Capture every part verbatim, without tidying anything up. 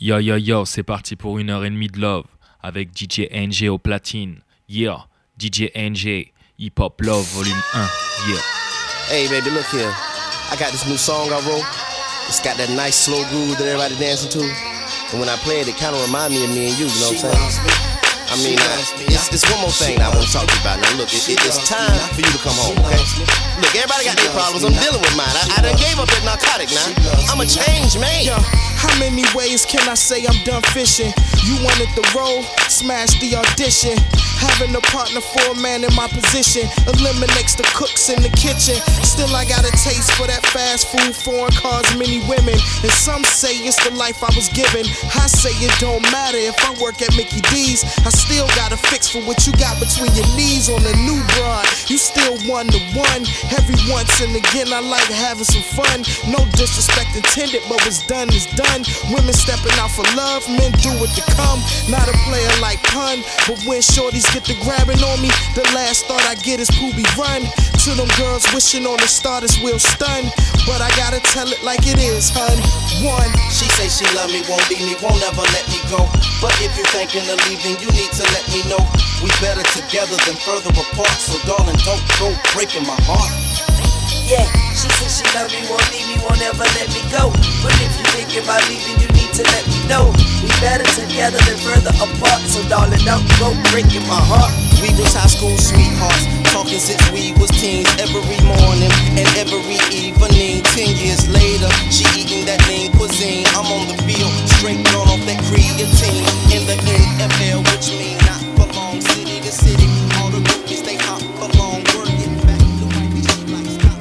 Yo yo yo, c'est parti pour une heure et demie de love avec D J N G au platine. Yeah, D J N G, Hip Hop Love Volume one. Yeah. Hey baby, look here. I got this new song I wrote. It's got that nice slow groove that everybody dancing to. And when I play it, it kind of reminds me of me and you. You know what I'm saying? I mean, I, it's, it's one more thing I want to talk to you about now. Look, it, it, it's time for you to come home, okay? Look, everybody got their problems. I'm dealing with mine. I, I done gave up that narcotic now. I'm a changed man. Yo, how many ways can I say I'm done fishing? You wanted the role, smash the audition. Having a partner for a man in my position eliminates the cooks in the kitchen. Still, I got a taste for that fast food, foreign cars, many women. And some say it's the life I was given. I say it don't matter if I work at Mickey D's. I still got a fix for what you got between your knees on a new broad. You still one to one. Every once and again, I like having some fun. No disrespect intended, but what's done is done. Women stepping out for love, men do it to come. Not a player like Pun, but when shorties get to grabbing on me, the last thought I get is Poobie run. To them girls wishing on the starters will stun. But I gotta tell it like it is, hun. One, she say she love me, won't leave me, won't ever let me go. But if you're thinking of leaving, you need to let me know. We better together than further apart. So darling, don't go breaking my heart. Yeah, she said she love me, won't leave me, won't ever let me go. But if you think about leaving, you need to let me know. We better together than further apart. So darling, don't go breaking my heart. We was high school sweethearts, talking since we was teens. Every morning and every evening. Ten years later, she eating that lean cuisine. I'm on the field, straight drawn off that creatine. In the N F L, which means not for long. City to city, all the rookies, they hop along. Working back, the white bitch, she likes stop.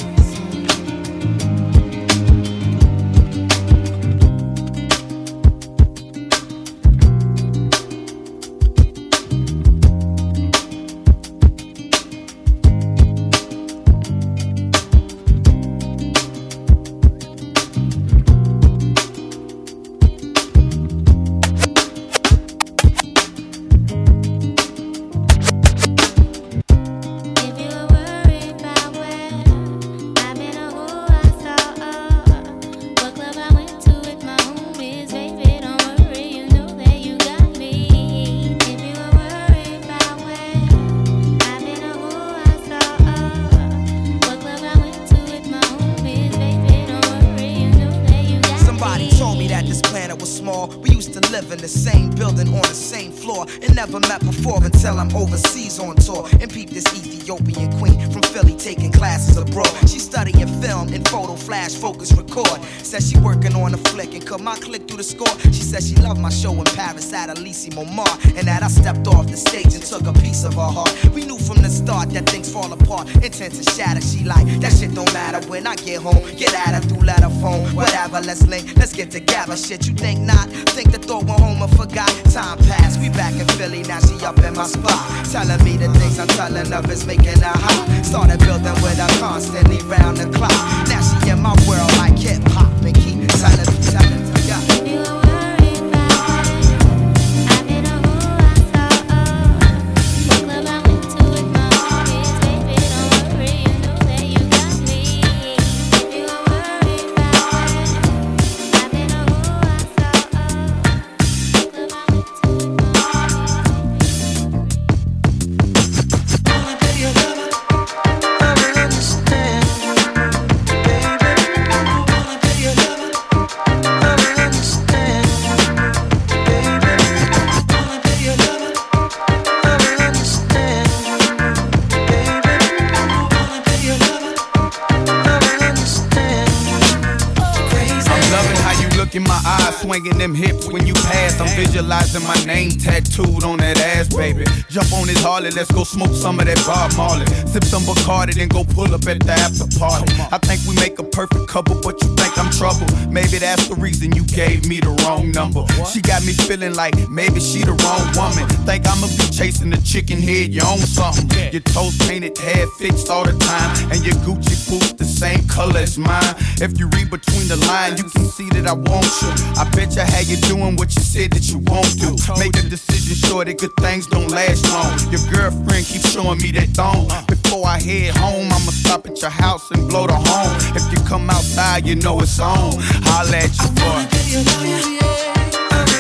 Momar, and that I stepped off the stage and took a piece of her heart. We knew from the start that things fall apart, intent to shatter. She like, that shit don't matter when I get home. Get at her through letter phone, whatever, let's link, let's get together. Shit, you think not? Think the thought went home and forgot. Time passed, we back in Philly, now she up in my spot. Telling me the things I'm telling her is making her hot. Started building with her constantly round the clock. Now she in my world like hip hop and keep telling me, telling me, yeah. Swinging them hips when you pass, I'm visualizing my name tattooed on that ass, baby. Jump on this Harley, let's go smoke some of that Bob Marley. Sip some Bacardi, then go pull up at the after party. I think we make a perfect couple, but you think I'm trouble. Maybe that's the reason you gave me the wrong number. She got me feeling like maybe she the wrong woman. Think I'ma be chasing the chicken head, you own something. Your toes painted, hair fixed all the time, and your Gucci boots the same color as mine. If you read between the lines, you can see that I want you. I bet you how you doing what you said that you won't do. Make a decision, sure that good things don't last long. Your girlfriend keeps showing me that thong. Before I head home, I'ma stop at your house and blow the horn. If you come outside, you know it's on. I'll let you for it.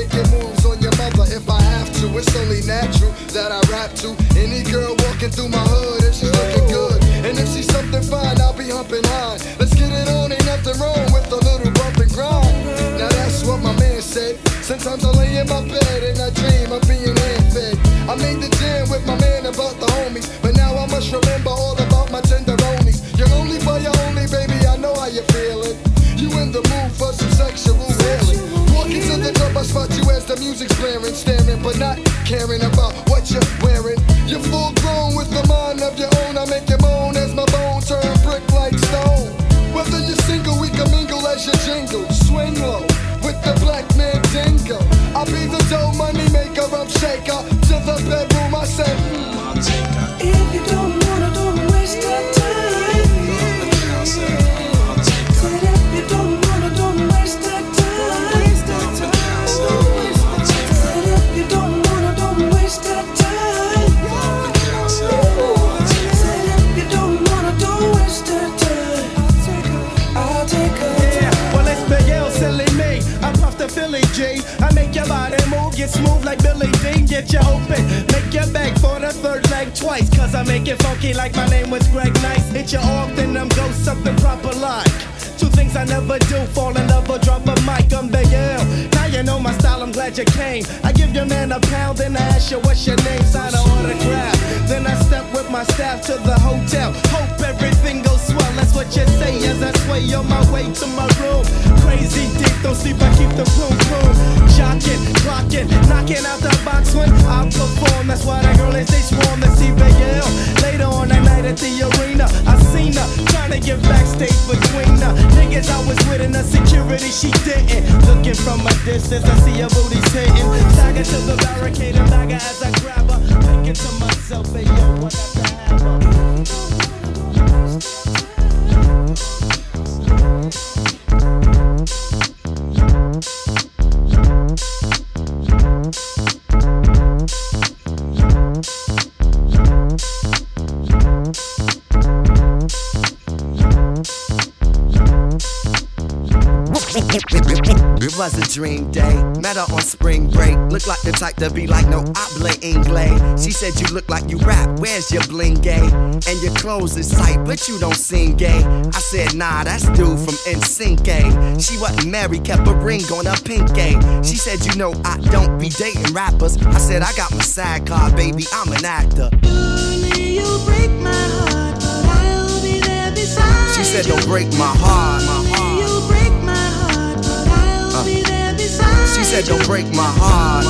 making moves on your mother if I have to. It's only natural that I rap to any girl walking through my hood if she's looking good. And if she's something fine, I'll be humping high. Let's get it on, ain't nothing wrong with a little bump and grind. Now that's what my man said. Sometimes I lay in my bed and I dream of being hand-fed. I made the jam with my man about the homies, but now I must remember all about my tenderonies. You're only for your only, baby, I know how you're feeling. You in the mood for some sexual healing. Walking to the club, I spot you as the music's blaring, staring, but not caring about what you're wearing. You're full grown with a mind of your own. I make you moan as my bone turn brick like stone. Whether you're single, we can mingle as you jingle. Swing low with the black man dingo. I'll be the dough money maker, I'm shaker. To the bedroom, I say, mm, I'll take her. If you don't wanna, don't waste your time. The girl said, mm, I'll take her. Said if you don't wanna, don't waste your time. The girl said, mm, I'll take her. Said if you don't wanna, don't waste your time. The girl said, mm, I'll take her. Said if you don't wanna, don't waste your time. I'll take her. I'll take her. Yeah, well it's Miguel, silly me. I'm off the Philly G. I make your body move, get smooth like Billy Dean. Get you open, make your back for the third leg twice. Cause I make it funky like my name was Greg Nice. Hit you off, then I'm go something proper like. Two things I never do, fall in love or drop a mic. I'm Big L, now you know my style, I'm glad you came. I give your man a pound, then I ask you what's your name. Sign an autograph, then I step with my staff to the hotel. Hope everything goes swell, that's what you say as I sway on my way to my room. Crazy dick, don't sleep, I keep the room room. Jockin', clockin', knockin' out the box when I perform. That's why the girl is they swarm, let's see Big L. Later on that night at the arena, I seen her, tryna get backstage between her. Niggas I was with in the security, she didn't. Looking from a distance, I see her booty sitting. Sagging to the barricade and bagger as I grab her. Thinking to myself, hey yo, what have to have her? It was a dream day, met her on spring break. Looked like the type to be like no habla inglés. She said you look like you rap, where's your bling gay? And your clothes is tight, but you don't seem gay. I said nah, that's dude from N Sync. She wasn't married, kept a ring on her pink gay. She said you know I don't be dating rappers. I said I got my side card, baby, I'm an actor. Early you break my heart, but I'll be there beside. She said don't break my heart, my heart. She said, don't break my heart.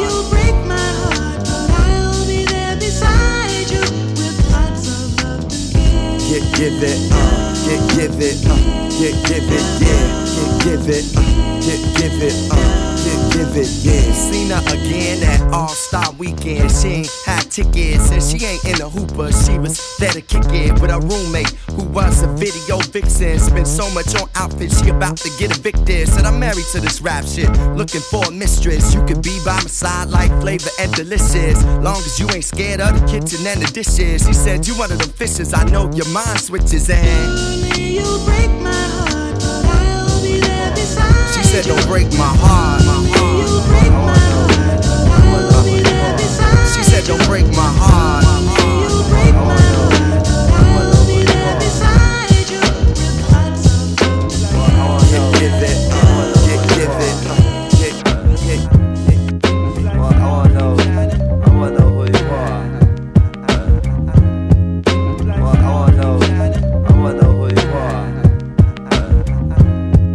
You'll break my heart, but I'll be there beside you with lots of love and care. Get give it up, get give it up, get give it, yeah, get give it up, get give it up, get give it, yeah. Seen her again at All-Star Weekend. She ain't had tickets and she ain't in the hooper. She was there to kick it with her roommate who was a video vixen. Spent so much on outfits, she about to get evicted. Said I'm married to this rap shit, looking for a mistress. You could be by my side like Flavor and Delicious, long as you ain't scared of the kitchen and the dishes. She said you one of them fishes, I know your mind switches. And early you break my heart, but I'll be there beside. She said don't break my heart, my heart. You break my heart, but I'll be there beside. She said don't break my heart, my heart. You break my heart. Everybody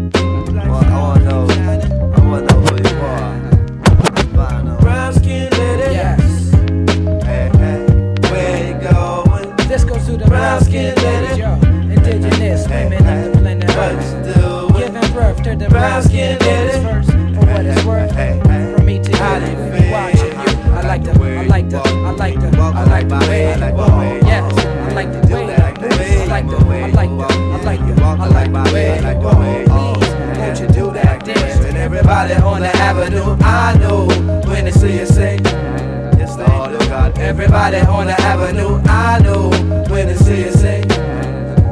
on the avenue, I know when it's C S A.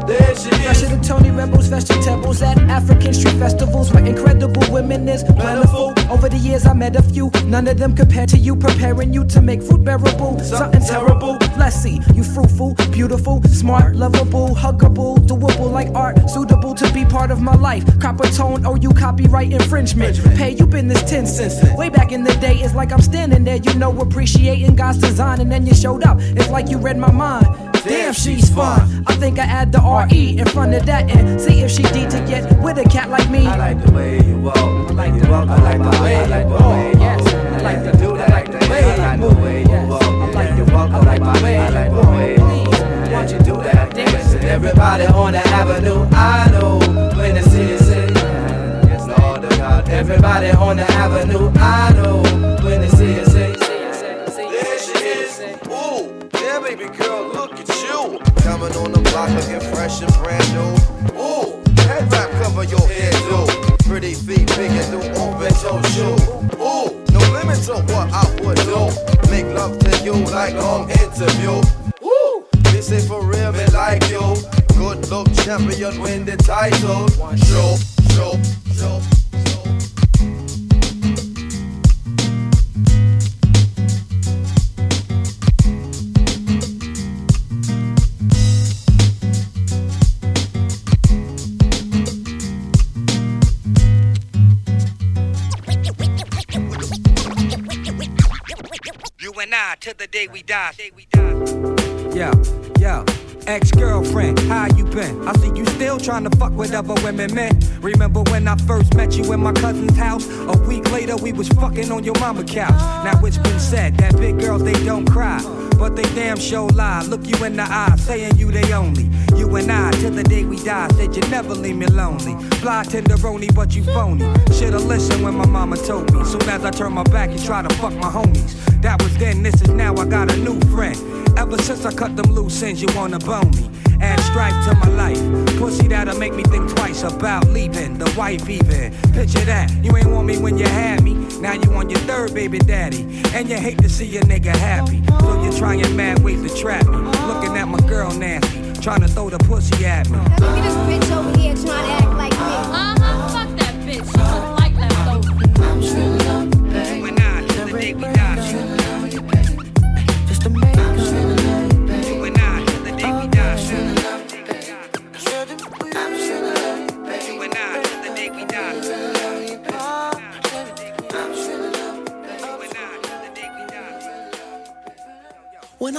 They should be Ivan Tony rebels, vegetables at African street festivals where incredible women is plentiful. Over the years I met a few, none of them compared to you, preparing you to make food bearable. Something terrible, blessy, you fruitful, beautiful, smart, lovable, huggable, doable like art, suitable to be part of my life. Copper tone, oh you copyright infringement. Pay, you been this ten cents. Way back in the day, it's like I'm standing there, you know, appreciating God's design, and then you showed up. It's like you read my mind. Damn, she's fun. I think I add the R E in front of that and see if she D to get with a cat like me. I like the way you walk. I like the walk. I like the way you walk. Yes, I like the dude. I like the way you walk. I like the walk. I like the way you walk. Please, won't you do that dance? And everybody on the avenue, I know when the city says, yes, Lord God. Everybody on the avenue, I know when the city says. Baby girl, look at you. Coming on the block looking fresh and brand new. Ooh, head wrap cover your head, dude. Pretty feet picking through open toe shoe. Ooh, no limits on what I would do. Make love to you like long interview. Ooh, this ain't for real, me like you. Good look champion, win the title. Show, show, show. Till the day we die. Yeah, yeah. Ex-girlfriend, how you been? I see you still trying to fuck with other women, man. Remember when I first met you in my cousin's house? A week later we was fucking on your mama couch. Now it's been said that big girls, they don't cry, but they damn sure lie. Look you in the eye, saying you they only. You and I, till the day we die. Said you never leave me lonely. Fly tenderoni, but you phony. Shoulda listened when my mama told me. Soon as I turn my back, you try to fuck my homies. That was then, this is now, I got a new friend. Ever since I cut them loose ends, you wanna bone me. Add strife to my life. Pussy that'll make me think twice about leaving the wife even. Picture that, you ain't want me when you had me. Now you on your third baby daddy, and you hate to see a nigga happy. So you're trying mad ways to trap me. Looking at my girl nasty, trying to throw the pussy at me. Look at this bitch over here trying to act like me. Uh-huh, fuck that bitch, she was like leftover. You and I, till the day we die. When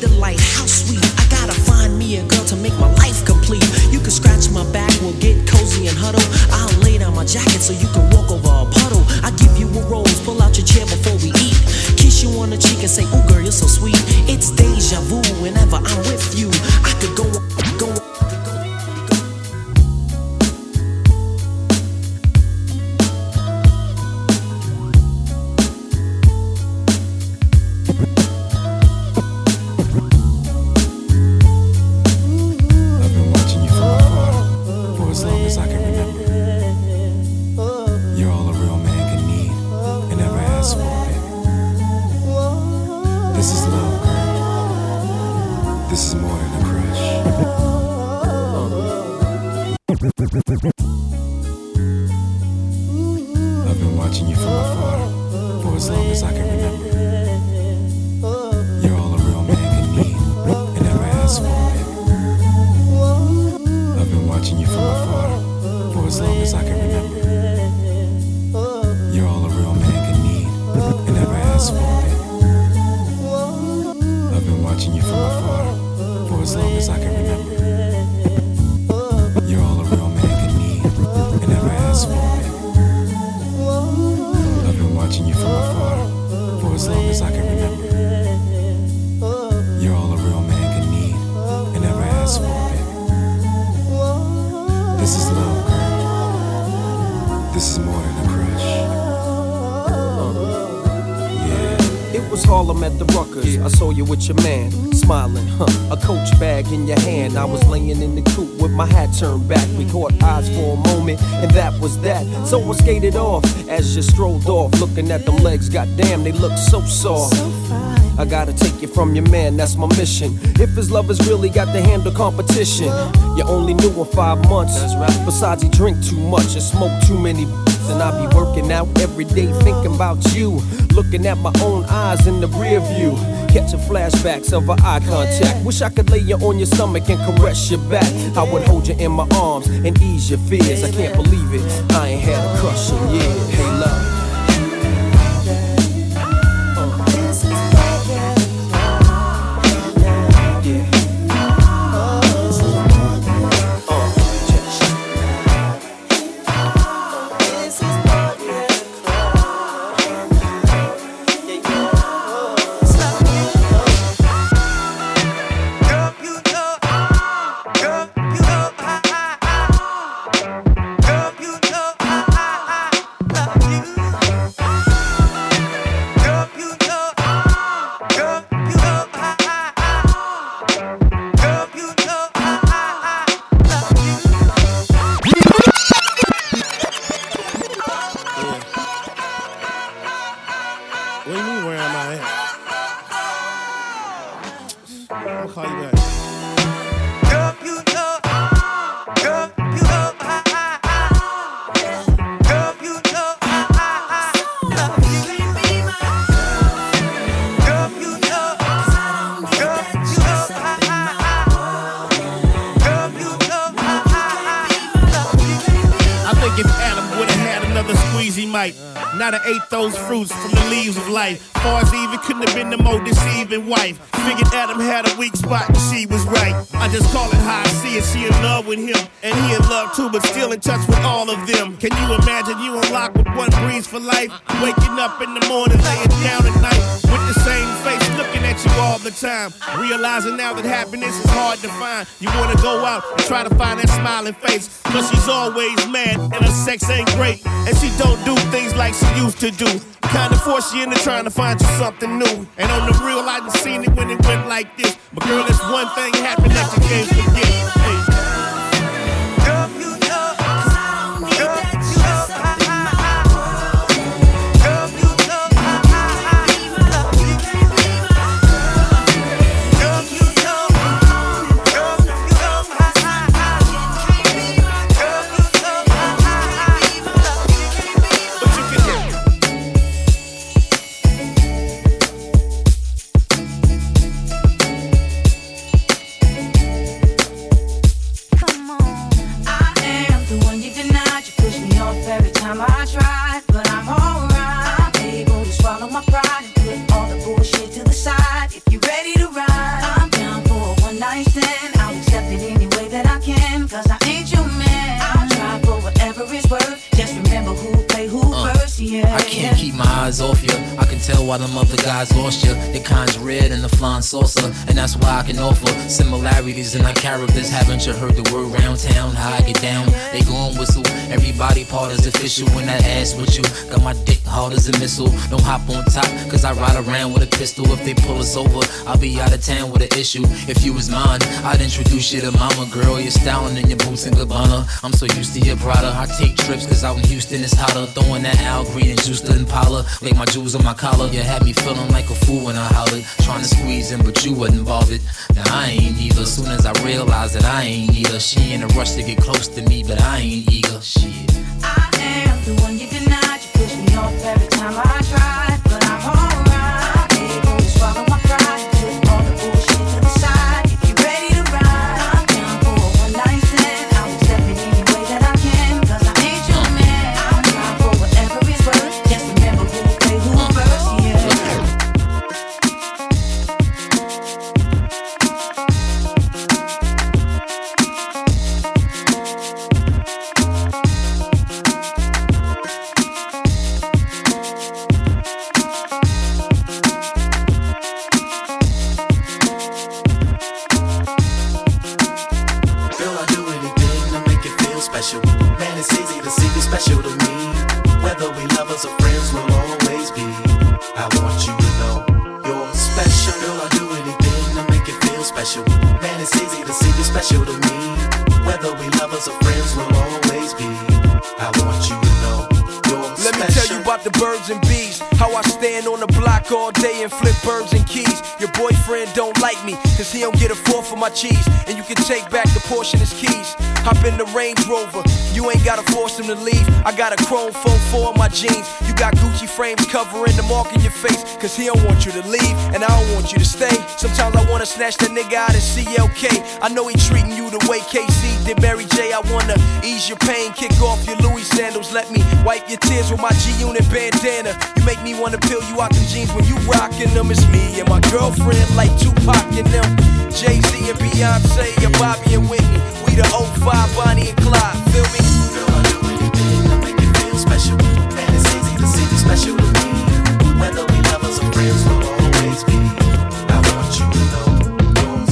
Delight, how sweet. I gotta find me a girl to make my life complete. You can scratch my back, we'll get cozy and huddle. I'll lay down my jacket so you can walk over a puddle. I give you a rose, pull out your chair before we eat. Kiss you on the cheek and say, ooh girl, you're so sweet. It's deja vu whenever I'm with you. I could go, go, go. This is more than a crush. long as I can remember. You're all a real man can need and never ask for, baby. This is love, girl. This is more than a crush. Yeah. It was Harlem at the Ruckers. Yeah. I saw you with your man, smiling, huh? A Coach bag in your hand. I was laying in the coupe with my hat turned back. We caught eyes for a moment, and that was that. So I skated off as you strolled off, looking at them legs. Goddamn, they look so soft. I gotta take you from your man, that's my mission. If his love has really got to handle competition, you only knew him five months. Besides, he drink too much and smoked too many. And I be working out every day thinking about you, looking at my own eyes in the rear view, catching flashbacks of our eye contact. Wish I could lay you on your stomach and caress your back. I would hold you in my arms and ease your fears. I can't believe it, I ain't had a crush in years. Hey love, those fruits from the leaves of life. Far as even couldn't have been the more deceiving wife. Figured Adam had a weak spot and she was right. I just call it how I see it. She in love with him and he in love too, but still in touch with all of them. Can you imagine you in lock with one breeze for life? Waking up in the morning, laying down at night with the same face, looking at you all the time. Realizing now that happiness is hard to find. You wanna go out and try to find that smiling face, cause she's always mad and her sex ain't great, and she don't do things like she used to do. Kinda force you into trying to find you something new. And on the real, I done seen it when it went like this. But girl, there's one thing happened that you can't forget. Hey. While them other guys lost you, your kind's red and the flying saucer, and that's why I can offer similarities in our characters. Haven't you heard the word round town? How I get down, they go and whistle. Everybody part is official when that ass with you. Got my dick hard as a missile. Don't hop on top, cause I ride around with a pistol. If they pull us over, I'll be out of town with an issue. If you was mine, I'd introduce you to mama. Girl, you're styling in your boots and Gabbana. I'm so used to your Prada. I take trips cause out in Houston it's hotter. Throwing that Al Green and juice to Impala. Like my jewels on my collar. You had me feeling like a fool when I hollered, trying to squeeze in, but you wasn't bothered. Now I ain't either. Soon as I realized that I ain't either. She in a rush to get close to me, but I ain't eager. Shit. I am the one you denied. You push me off every time I tried, but I'm alright. I'm able to swallow my pride. Put all the bullshit to the side. If you're ready to ride, I'm down for a one night stand. I'll accept it any way that I can, cause I ain't your man. I'll try for whatever it's worth. Just remember who played who first. special. Man, it's easy to see you special to me. Whether we lovers or friends, we'll always be. I want you to know you're special. Let me tell you about the birds and bees. How I stand on the block all day and flip birds and keys. Your boyfriend don't like me, cause he don't get a four for my cheese. And you can take back the Porsche and his keys. Hop in the Range Rover, you ain't gotta force him to leave. I got a chrome phone for my jeans. You got Gucci frames covering the mark in your face, cause he don't want you to leave, and I don't want you to stay. Sometimes I wanna snatch that nigga out of C L K. I know he treating you the way K C did Mary J. I wanna ease your pain, kick off your Louis sandals. Let me wipe your tears with my G-Unit bandana. You make me wanna peel you out them jeans when you rockin' them. It's me and my girlfriend like Tupac and them, Jay-Z and Beyonce and Bobby and Whitney. We the oh five Bonnie and Clyde, feel me? Girl, I'll do anything to make you feel special. Man, it's easy to see you special to me. Whether we lovers or friends, we'll always be. I want you to know you're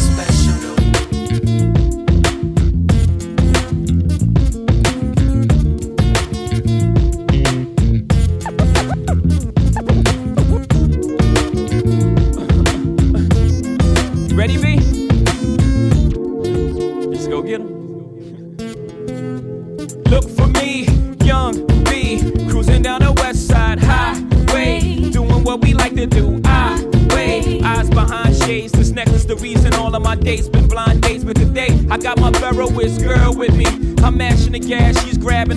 special. You ready, B? Let's go get 'em. Look for me, young B, cruising down the west side highway, doing what we like to do, I wait, eyes behind shades, this necklace the reason all of my dates been blind dates, but today, I got my Ferroist girl with me, I'm mashing the gas, she's grabbing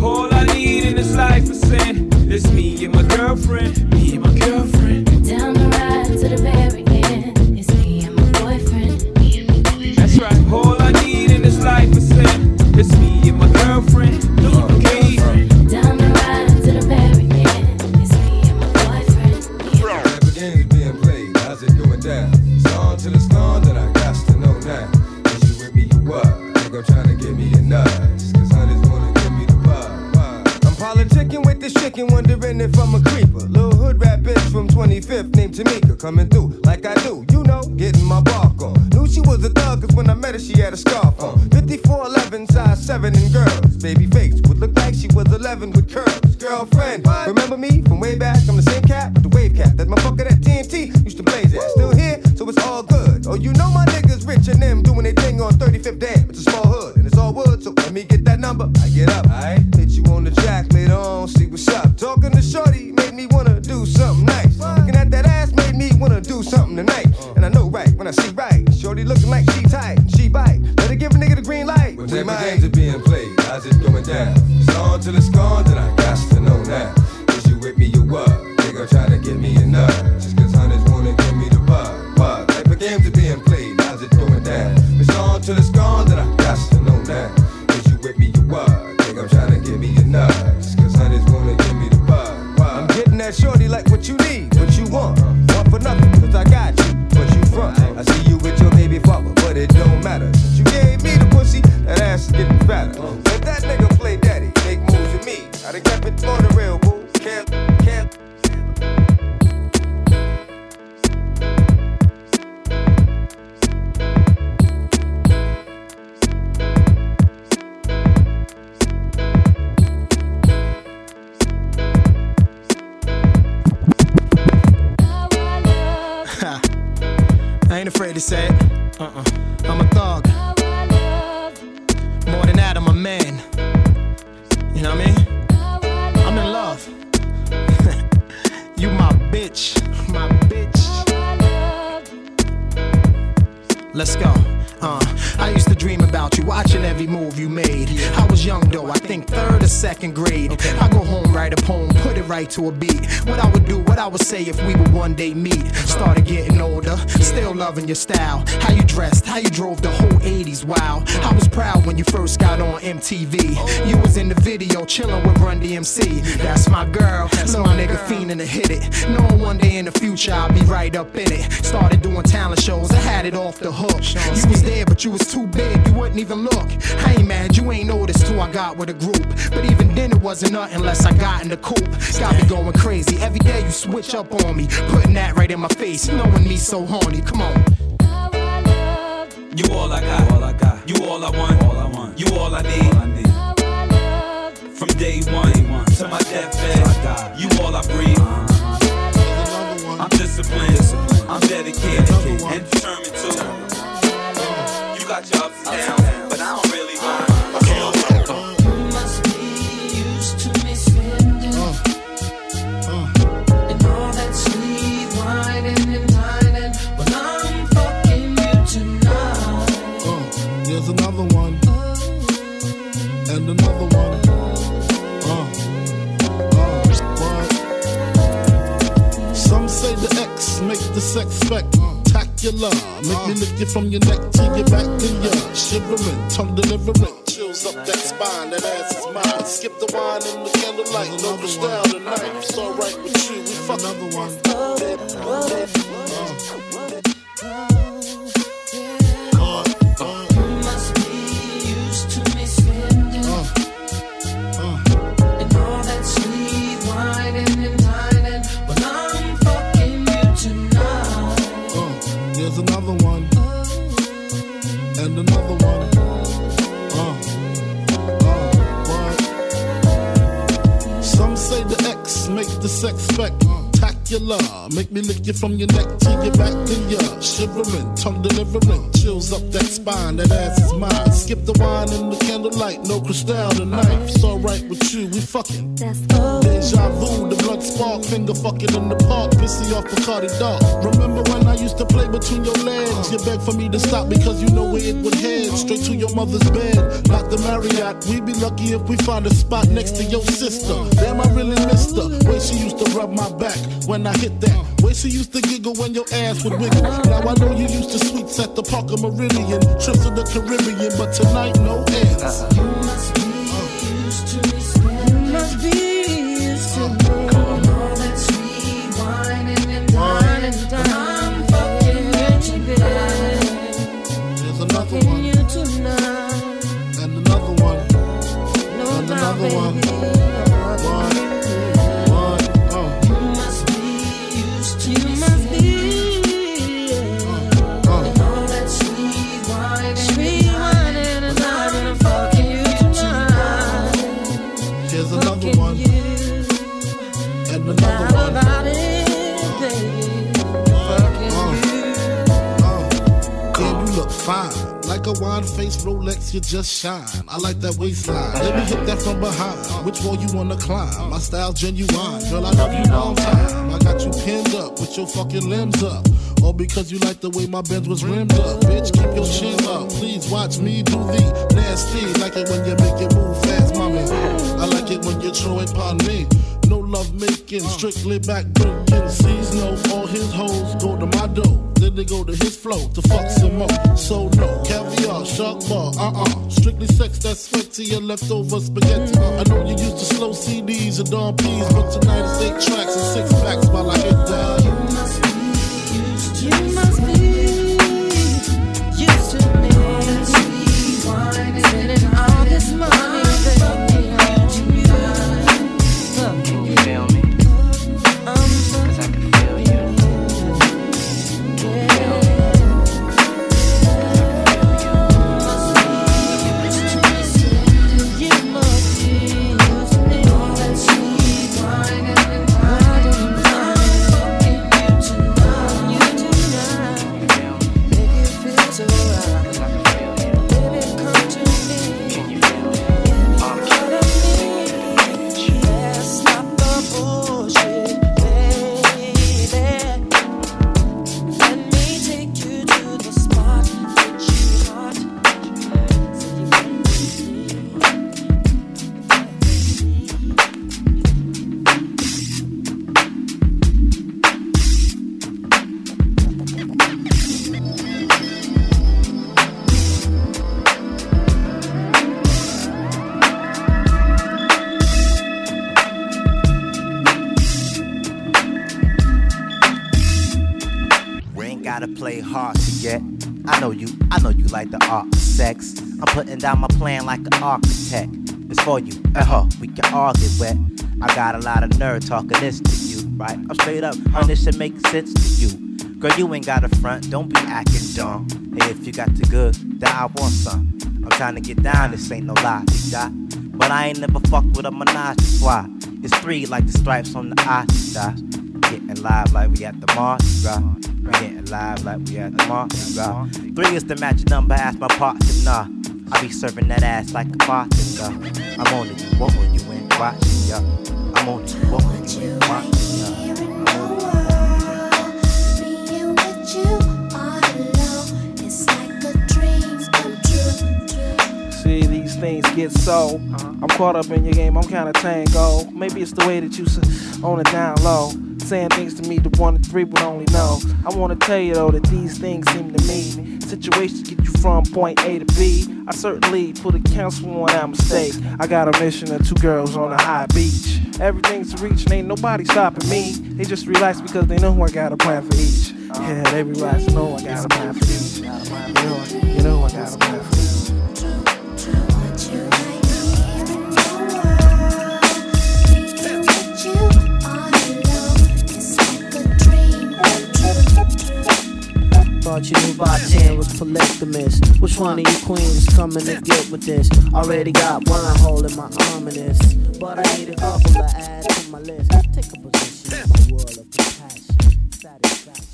all I need in this life is sin, it's me and my girlfriend, me and my girlfriend, down the ride to the very end, it's me and my boyfriend, me and my boyfriend, that's right, all I need in this life is sin, it's me and my girlfriend, me and my girlfriend. To the storm that I got to know now. Is you with me, you what? Nigga trying to give me a nut. Just cause honey's wanna give me the bug. I'm politicking with this chicken, wondering if I'm a creeper. Little hood rat bitch from twenty-fifth named Tamika. Coming through like I do, you know, getting my bark on. Knew she was a thug cause when I met her she had a scarf on. fifty-four eleven, size seven and girls. Baby face would look like she was eleven with curves. Girlfriend, what? Remember me from way back? I'm the same cat with the wave cat. That motherfucker that T N T used to blaze at. Still here, so it's all good. Oh, you know my niggas rich and them doing their thing on thirty-fifth Dam. It's a small hood and it's all wood, so let me get that number. I get up, alright? Hit you on the track later on, see what's up. Talking to shorty made me wanna do something nice. Looking at that ass made me wanna do something tonight. And I know right when I see right. Shorty looking like she tight, she bite. Let her give a nigga the green light. When every games are being played, how's it going down? It's on till it's gone, then I got to know now. Is you with me, you what? Nigga try to get me enough. Just cause hunters wanna give me the bug, bug. Games are being played, how's it going down? It's on till it's gone, then I got to know now. Is you with me, you what? Think I'm trying to give me enough. Just cause honey's wanna give me the bug. I'm getting that shorty like what you need, what you want. Want for nothing, cause I got you, what you front. I see you with your baby father, but it don't matter. Since you gave me the pussy, that ass is getting fatter. Let that nigga play daddy, make moves with me. I done kept it on the real, boo. Can't, can't. I ain't afraid to say it, uh-uh, I'm a thug, more than that, I'm a man, you know what I mean, I'm in love, you my bitch, my bitch, let's go. Uh, I used to dream about you, watching every move you made. Yeah. I was young though, I think third or second grade. Okay. I go home, write a poem, put it right to a beat. What I would do, what I would say if we would one day meet. Started getting older, yeah. Still loving your style. How you dressed, how you drove the whole eighties, wow. I was proud when you first got on M T V. Oh. You was in the video, chilling with Run D M C. Yeah. That's my girl, that's little my nigga girl. Fiendin' to hit it. Knowing one day in the future I'll be right up in it. Started doing talent shows, I had it off the hook. You was there, but you was too big big you wouldn't even look. I ain't mad, you ain't noticed who I got with a group. But even then it wasn't nothing unless I got in the coupe. Got me going crazy, every day you switch up on me. Putting that right in my face, knowing me so horny, come on. You all I got, all I got. You all I want, all I want. You all I need, all I need. From day one, day one to my deathbed, I die. You all I breathe. Uh-huh. I'm disciplined, disciplined. I'm dedicated and determined too. Uh-huh. You got your ups and downs, uh-huh. but I don't really mind. The sex spectacular, make me lift you from your neck to your back to your shivering, tongue delivering, chills up that spine, that ass is mine. Skip the wine in the candlelight, no the style tonight. It's alright with you, we fuck another one. You must be used to me spending, and all that sweet wine and dining, but I'm fucking you tonight. There's another one, and another one, uh, uh, one. Some say the X make the sex spectacular, make me lick you from your neck to your back to your shivering, tongue delivering, chills up that spine, that ass is mine. Skip the wine in the candlelight, no crystal tonight. It's alright with you, we fucking. Deja vu, the blood spark, finger fucking in the park, pissy off Bacardi Dark. Remember when I used to play between your legs? You begged for me to stop because you know where it would head. Straight to your mother's bed, not the Marriott. We'd be lucky if we found a spot next to your sister. Damn, I really missed her. Way she used to rub my back when I hit that. Way she used to giggle when your ass would wiggle. Now I know you used to sweets at the Parker Meridian, trips to the Caribbean, but tonight no ends. You must be used to me spending. You must be. Come on, all that sweet wine and wine and I'm fucking you tonight. There's another one, and another one, and another one. One, one, oh. You must be used to me. You must be. And all that sweet wine, sweet wine and I'm fucking you tonight. There's another one. Another one. About it, baby. Uh, uh, uh. You look fine, like a wine-faced Rolex, you just shine. I like that waistline. Let me hit that from behind. Which wall you wanna climb? My style genuine, girl. I love you long time. I got you pinned up with your fucking limbs up. All because you like the way my Benz was rimmed up. Bitch, keep your chin up. Please watch me do the nasty. Like it when you make it move fast, mommy. I like it when you throw it on me. No love making, strictly back breaking. Seasonal, all his hoes go to my dough. Then they go to his flow to fuck some more. So no, caviar, shark bar, uh-uh. Strictly sex, that's sweaty and leftover spaghetti. I know you used to slow C Ds and Don P's, but tonight it's eight tracks and six packs while I hit down. You must be used to me. You must be used to me. All this sweet wine and all this money. Play hard to get. I know you, I know you like the arts. sex. I'm putting down my plan like an architect. It's for you, uh-huh, we can all get wet. I got a lot of nerve talking this to you, right? I'm straight up, and this should make sense to you. Girl, you ain't got a front, don't be acting dumb. Hey, if you got the goods, then I want some. I'm trying to get down, this ain't no lie, die. But I ain't never fucked with a menage, that's why. It's three like the stripes on the eye, die. Getting live like we at the Mardi Gras. We getting live like we at the Mardi Gras. Three is the magic number, ask my partner. I be serving that ass like a bartender. I'm on it, what were you in watching, ya? I'm on it, what were you in watching, ya? These things get so I'm caught up in your game, I'm kinda tango. Maybe it's the way that you sit on the down low, saying things to me the one and three would only know. I wanna tell you though that these things seem to me situations get you from point A to B. I certainly put a counsel on that mistake. I got a mission of two girls on a high beach. Everything's to reach and ain't nobody stopping me. They just relax because they know who I got a plan for each. Yeah, they relax, know I got a plan for each. You know, you know I got a plan for each. Thought you knew about ten was polygamous. Which one of you queens coming to get with this? Already got one hole in my ominous, but I need a couple to add to my list. Take a position in my world of compassion, satisfaction.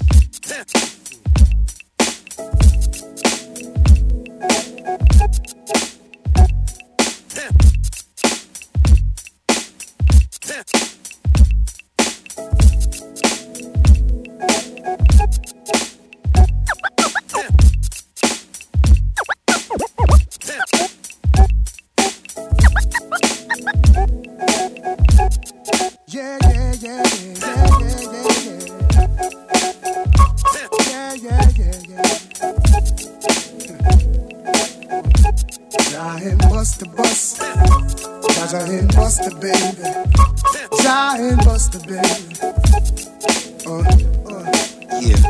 Yeah, yeah, yeah, yeah, yeah, yeah, yeah, yeah, yeah, yeah, yeah. Jah him bust the bus, Jah him bust the baby, Jah him bust the baby. Oh, oh, yeah.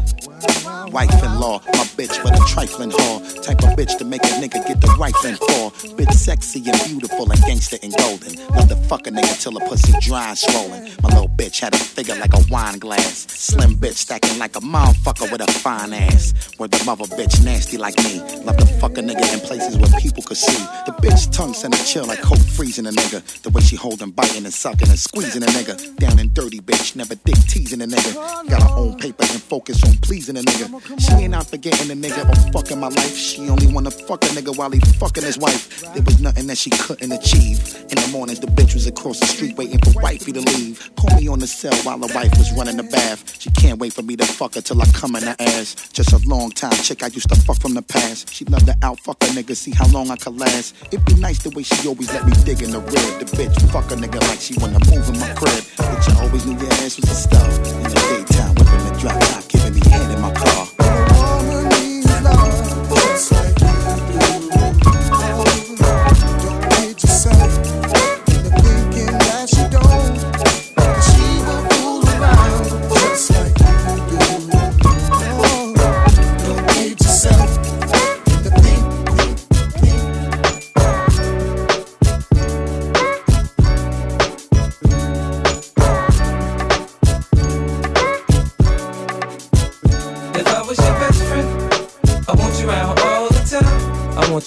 Wife in law, my bitch, but a trifling whore. Type of bitch to make a nigga get the wife in for. Bitch sexy and beautiful and gangster and golden. Motherfucker nigga till a pussy dry and swollen. My little bitch had a figure like a wine glass. Slim bitch stacking like a motherfucker with a fine ass. Where the mother bitch nasty like me. Love to fuck a nigga in places where people could see. The bitch tongue send a chill like coke freezing a nigga. The way she holding, biting and sucking and squeezing a nigga. Down and dirty bitch, never dick teasing a nigga. Got her own paper and focus on pleasing a nigga. She ain't out forgetting a nigga or fucking my life. She only wanna fuck a nigga while he fucking his wife. There was nothing that she couldn't achieve. In the mornings, the bitch was across the street waiting for wifey to leave. Call me on the cell while the wife was running the bath. She can't wait for me to fuck her till I come in her ass. Just a long time chick I used to fuck from the past. She loved to out fuck a nigga, see how long I could last. It be nice the way she always let me dig in the rib. The bitch fuck a nigga like she wanna move in my crib. But you always knew your ass was the stuff. In the daytime, whipping the drop top, giving me head in my car.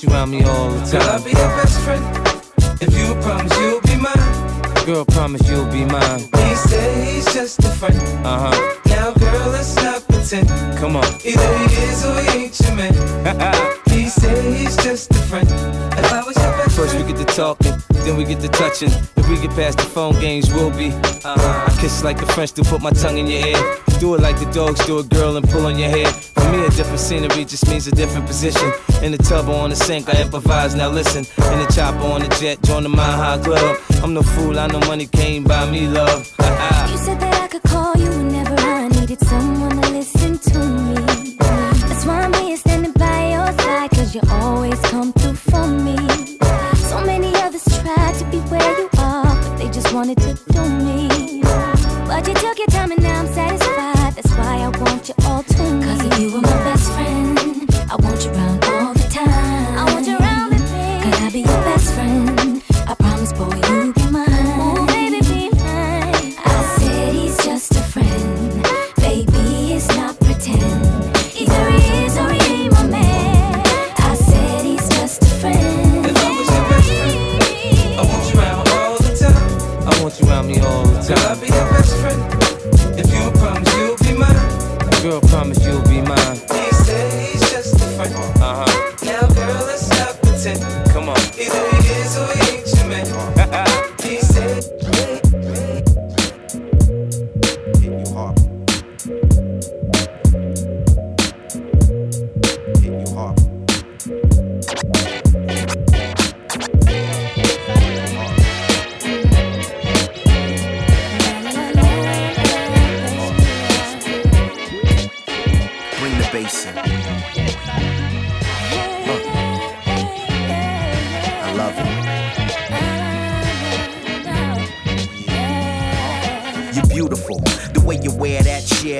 You around me all the time. Girl, I'll be your best friend. If you promise you'll be mine. Girl, promise you'll be mine. He said he's just a friend. Uh huh. Now, girl, let's not pretend. Come on. Either he is or he ain't your man. He said he's just a friend. If I was your best First friend. First we get to talking, then we get to touching. If we get past the phone games, we'll be. Uh huh. I kiss like the French, do put my tongue in your ear. Do it like the dogs do a girl and pull on your head. For me, a different scenery just means a different position. In the tub or on the sink, I improvise, now listen. In the chopper on the jet, join the Mile High Club. I'm no fool, I know money came by me, love. You said that I could call you whenever I needed someone to listen to me. That's why I'm here standing by your side, cause you always come through for me. So many others tried to be where you are, but they just wanted to do me. But you took your time and now I'm satisfied. That's why I want you all to me. Cause if you were my best friend, I want you around all the time. I want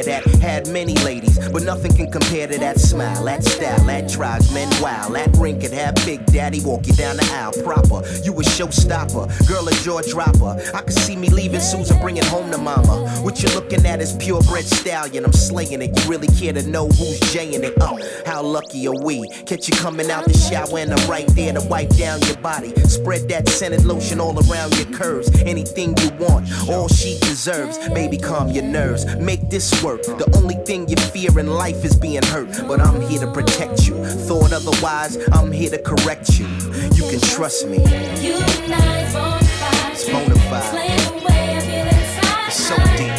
share that. Had many ladies, but nothing can compare to that smile, that style, that drives men wild, that rink and have Big Daddy walk you down the aisle proper. You a showstopper, girl a jaw dropper. I could see me leaving Susan, bringing home to mama. What you looking at is purebred stallion. I'm slaying it. You really care to know who's J'ing it? Oh, how lucky are we? Catch you coming out the shower and I'm right there to wipe down your body. Spread that scented lotion all around your curves. Anything you want, all she deserves. Baby, calm your nerves. Make this work. The only thing you fear in life is being hurt, but I'm here to protect you. Thought otherwise, I'm here to correct you. You can trust me. You and I's bonafide. It's bonafide. Slay away, I feel inside. It's so deep.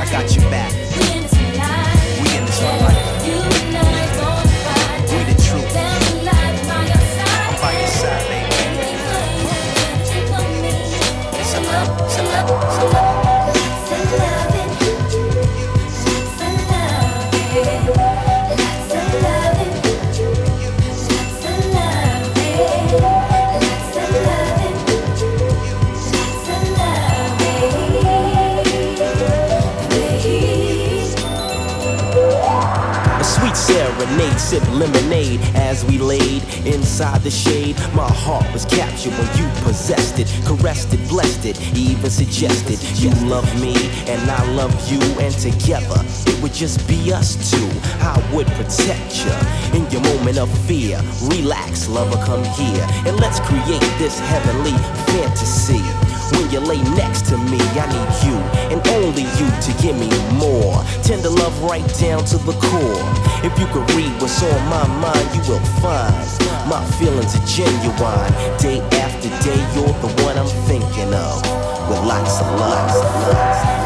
I got your back. We in this life. We in this life. You and I's bonafide. We the truth. Down life by your side. I'm by your side, baby. Some love, some love, some love. Serenade, sip lemonade as we laid inside the shade. My heart was captured when you possessed it, caressed it, blessed it, even suggested you love me and I love you, and together it would just be us two. I would protect you in your moment of fear. Relax, lover, come here and let's create this heavenly fantasy. When you lay next to me, I need you and only you to give me more tender love right down to the core. If you could read what's on my mind, you will find my feelings are genuine. Day after day, you're the one I'm thinking of, with lots of love, lots of love, lots of love.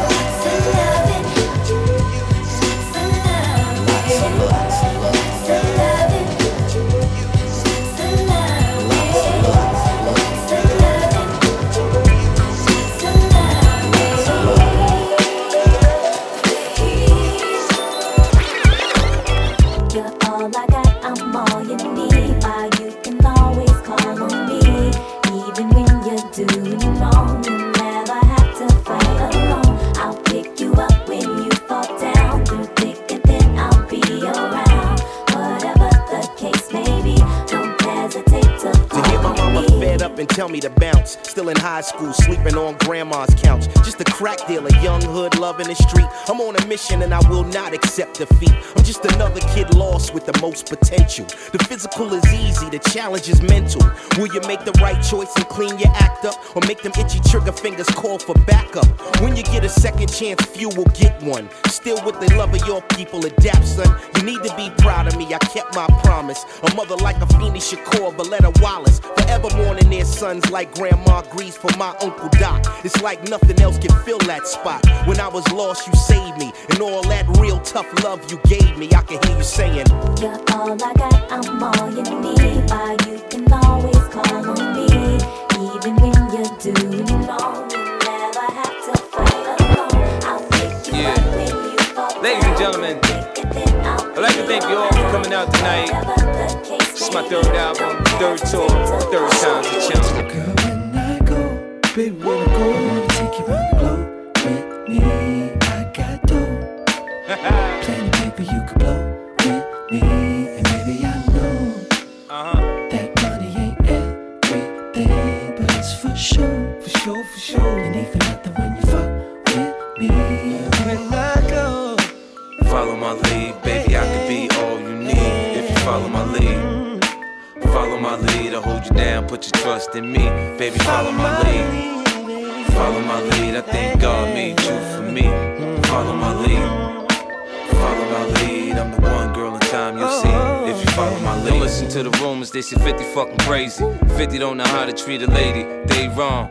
Tell me to bounce, still in high school, sleeping on grandma's couch. Just a crack dealer, young hood, loving the street. I'm on a mission and I will not accept defeat. I'm just another kid lost with the most potential. The physical is easy, the challenge is mental. Will you make the right choice and clean your act up? Or make them itchy trigger fingers call for backup? When you get a second chance, few will get one. Still with the love of your people, adapt, son. You need to be proud of me, I kept my promise. A mother like a Phoenix Shakur, Valletta Wallace. Forever mourning their son. Sons like Grandma Grease for my Uncle Doc. It's like nothing else can fill that spot. When I was lost, you saved me. And all that real tough love you gave me, I can hear you saying, you're all I got, I'm all you need. Why you can always call on me. Even when you're doing wrong, you never have to fight alone. I'll pick you yeah. up when you fall. Ladies and gentlemen, I'd like to thank you all for coming out tonight. This is my third album, third tour, third time to chill. Girl, when I go, baby, when I go, I wanna take you around the globe with me. I got dough, plenty paper you could blow with me, and maybe I know uh-huh. that money ain't everything, but it's for sure, for sure, for sure, and even nothing when you fuck with me. When I go. Follow my lead, baby, I could be all you need. If you follow my lead, follow my lead, I'll hold you down, put your trust in me. Baby, follow my lead, follow my lead, I think God made you for me. Follow my lead, follow my lead, I'm the one girl in time you'll see. If you follow my lead. Don't listen to the rumors, they say fifty fucking crazy. fifty don't know how to treat a lady, they wrong.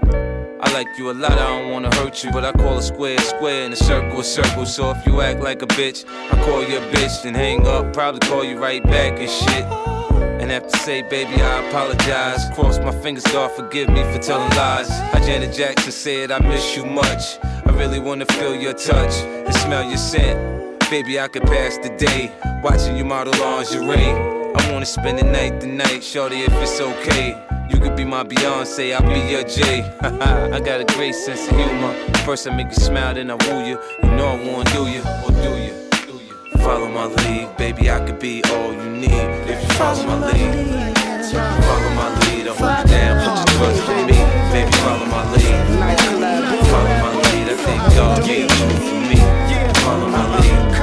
I like you a lot, I don't wanna hurt you, but I call a square a square and a circle a circle. So if you act like a bitch, I call you a bitch, then hang up, probably call you right back and shit. And have to say, baby, I apologize. Cross my fingers, God forgive me for telling lies. How Janet Jackson said, I miss you much. I really wanna feel your touch and smell your scent. Baby, I could pass the day watching you model lingerie. I wanna spend the night tonight, shorty, if it's okay. You could be my Beyonce, I'll be your J. I got a great sense of humor. First I make you smile, then I woo you. You know I won't do you, or do you? Follow my lead, baby, I could be all you need. If you follow my lead, follow my lead, I'll hold you down, put your trust in me. Baby, follow my lead, follow my lead, I think God gave you for me. Follow my lead,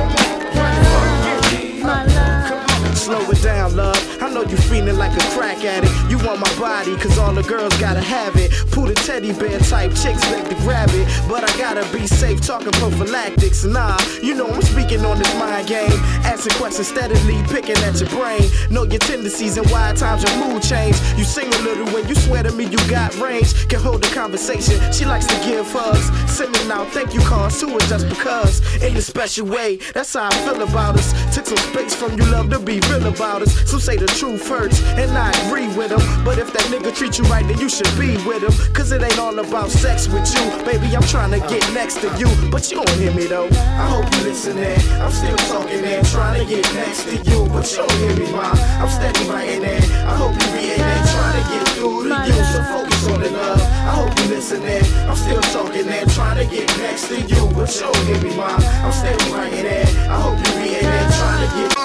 follow my lead. Slow it down, love. I know you feeling like a crack addict. You want my body, cause all the girls gotta have it. Poodle teddy bear type chicks like to grab it. But I gotta be safe, talking prophylactics. Nah, you know I'm speaking on this mind game. Asking questions steadily, picking at your brain. Know your tendencies and why at times your mood change. You sing a little when you swear to me you got range. Can hold a conversation, she likes to give hugs. Sending out thank you cards to her just because. In a special way, that's how I feel about us. Took some space from you, love to be real about us. Some say the truth hurts, and I agree with him. But if that nigga treat you right, then you should be with him. Cause it ain't all about sex with you. Baby, I'm trying to get next to you, but you don't hear me though. I hope you listening. I'm still talking and trying to get next to you, but you don't hear me, ma. I'm steady writing and I hope you reading and trying to get through to you. So focus on the love. I hope you listening. I'm still talking and trying to get next to you, but you don't hear me, ma. I'm steady writing and I hope you reading and trying to get.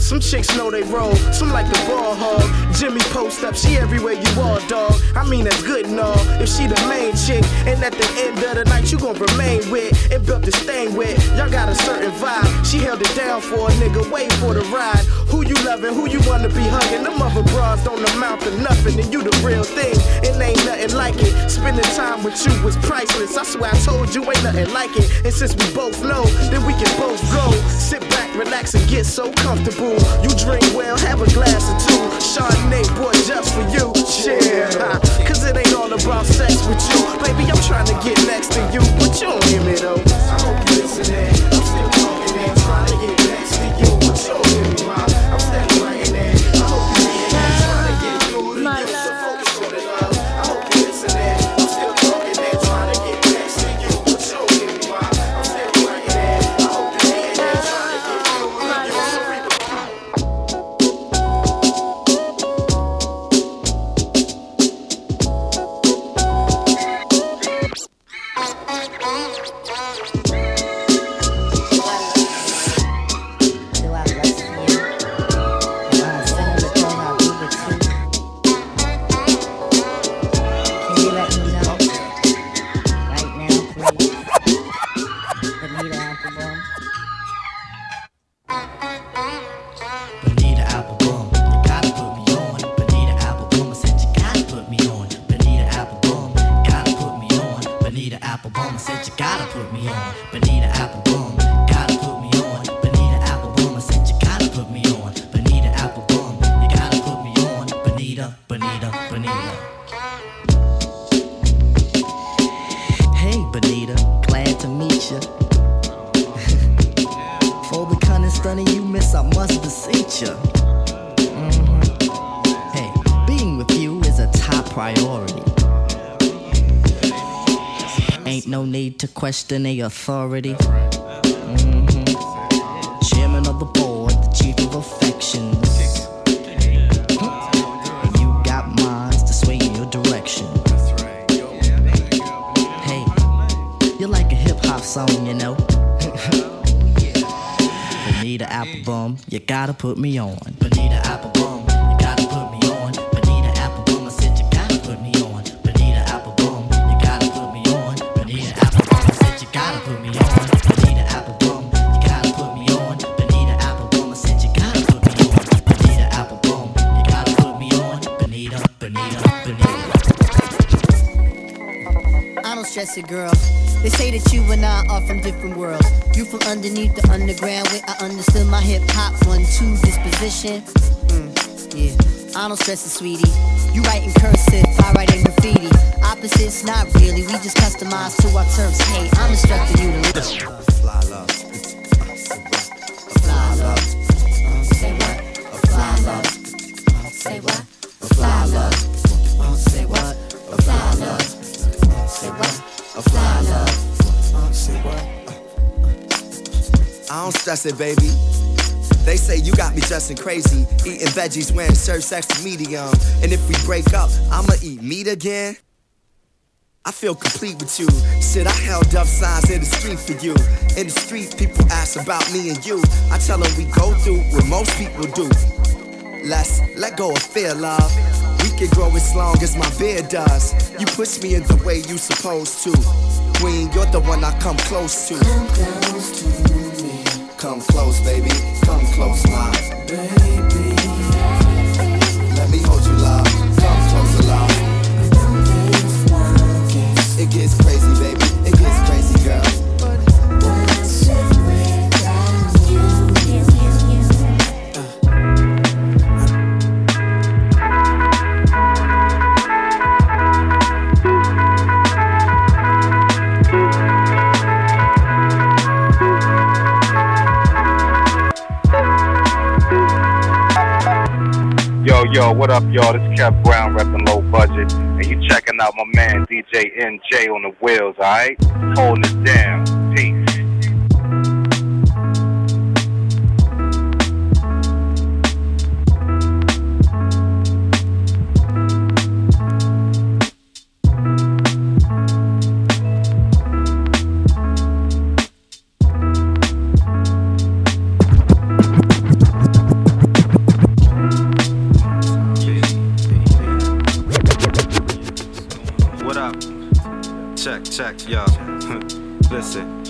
Some chicks know they roll, some like the ball hog. Jimmy post up, she everywhere you are, dog. I mean that's good and all, if she the main chick. And at the end of the night you gon' remain with and built this thing with. Y'all got a certain vibe, she held it down for a nigga, wait for the ride. Who you loving, who you wanna be hugging? Them other bras don't amount to nothing, and you the real thing. It ain't nothing like it, spending time with you was priceless. I swear I told you ain't nothing like it. And since we both know, then we can both go. Sit back, relax and get so comfortable. You drink well, have a glass or two. Chardonnay, boy, just for you. Yeah, cause it ain't all about sex with you. Baby, I'm trying to get next to you, but you don't hear me though. I hope you listening. I'm still talking and trying to get next to you, but you don't hear me, ma. I'm standing right in there. I hope you hear me, trying to get through to you. So focus on the love. I hope you listening. I'm still talking and trying to get next to you, but you don't hear me, ma. I'm standing right in there. I hope you hear me, trying to get through to you. Question the authority. Mm-hmm. Chairman of the board, the chief of affections. Mm-hmm. You got minds to sway in your direction. Hey, you're like a hip hop song, you know. Bonita Applebum, you gotta put me on. Bonita Applebum, you gotta put me on. Bonita Applebum, I said you gotta put me on. Bonita Applebum, you gotta put me on. Bonita Applebum. Gotta put me on, Bonita Applebum. You gotta put me on, Bonita Applebum. I said you gotta put me on, Bonita Applebum. You gotta put me on, Bonita, Bonita, Bonita. I don't stress it, girl. They say that you and I are from different worlds. You from underneath the underground where I understood my hip hop one two disposition. Mm, yeah, I don't stress it, sweetie. You write in cursive, I write in graffiti. Opposites, not really, we just customize to our terms. Hey, I'm instructing you to live. Fly love. Fly love. Say what? A fly love. Say what? A fly love. Say what? A fly love. Say what? A fly love. Say what? I don't stress it, baby. They say you got me dressing crazy, eating veggies, wearing shirts extra medium. And if we break up, I'ma eat meat again. I feel complete with you. Shit, I held up signs in the street for you. In the street, people ask about me and you. I tell them we go through what most people do. Let's let go of fear, love. We can grow as long as my beard does. You push me in the way you supposed to. Queen, you're the one I come close to. Come close to me. Come close, baby. Come close, my baby. Let me hold you, love. Come closer, love. It gets crazy, baby. It gets crazy, girl. What should we do? You, you, you, you. Yo, yo, what up, y'all? This is Kev Brown, reppin' Low Budget. And you checking out my man D J N J on the wheels, alright? Holding it down. Peace. Check, yo, listen,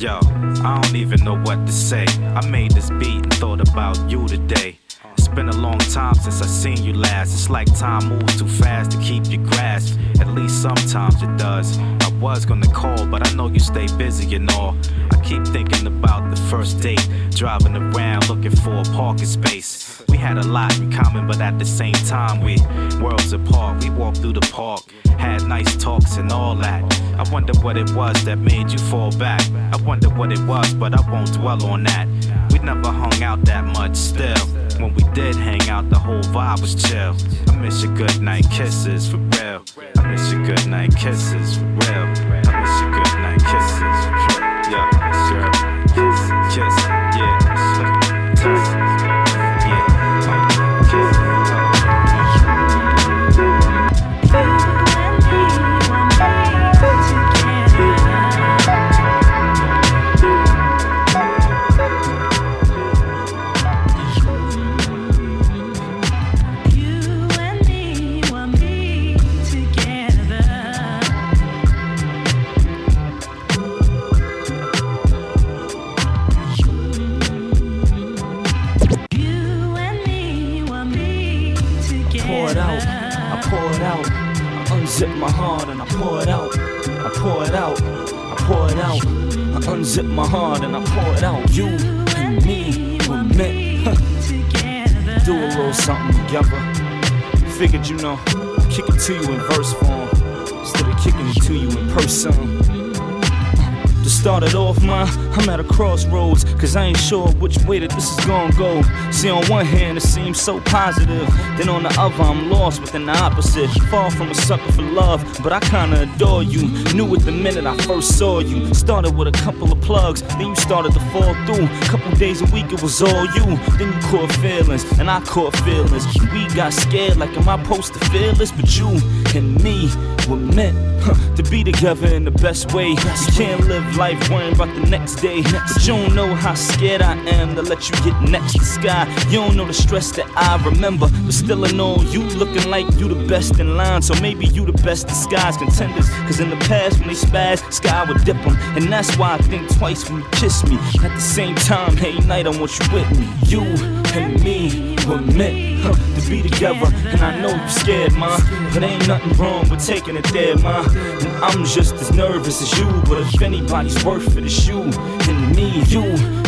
yo, I don't even know what to say. I made this beat and thought about you today. It's been a long time since I seen you last. It's like time moves too fast to keep your grasp. At least sometimes it does. I was gonna call, but I know you stay busy and all. I keep thinking about the first date, driving around looking for a parking space. We had a lot in common, but at the same time we worlds apart. We walked through the park, had nice talks and all that. I wonder what it was that made you fall back. I wonder what it was, but I won't dwell on that. We never hung out that much still. When we did hang out, the whole vibe was chill. I miss your good night kisses, for real. I miss your good night kisses, for real. I miss your good night kisses, for real. Yeah, girl, kiss, kiss, yeah, slip, kiss, yeah, kiss. Unzip my heart and I pour it out. I pour it out. I pour it out. I unzip my heart and I pour it out. You and me were meant together. Do a little something together. Figured, you know, kick it to you in verse form instead of kicking it to you in person. To start it off, ma, I'm at a crossroads, cause I ain't sure which way that this is gonna go. See, on one hand, it seems so positive, then on the other, I'm lost within the opposite. Far from a sucker for love, but I kinda adore you. Knew it the minute I first saw you. Started with a couple of plugs, then you started to fall through. Couple days a week, it was all you. Then you caught feelings, and I caught feelings. We got scared, like, am I supposed to feel this? But you and me were meant to be together in the best way. You can't live life worrying about the next day. But you don't know how scared I am to let you get next to sky. You don't know the stress that I remember. But still I know you looking like you the best in line. So maybe you the best disguised contenders. Cause in the past when they spaz, sky would dip them. And that's why I think twice when you kiss me. At the same time, hey night I want you with me. You and me were meant huh, to be together. And I know you scared, ma, but ain't nothing wrong with taking it there, ma. And I'm just as nervous as you, but if anybody's worth it, it's you and me. You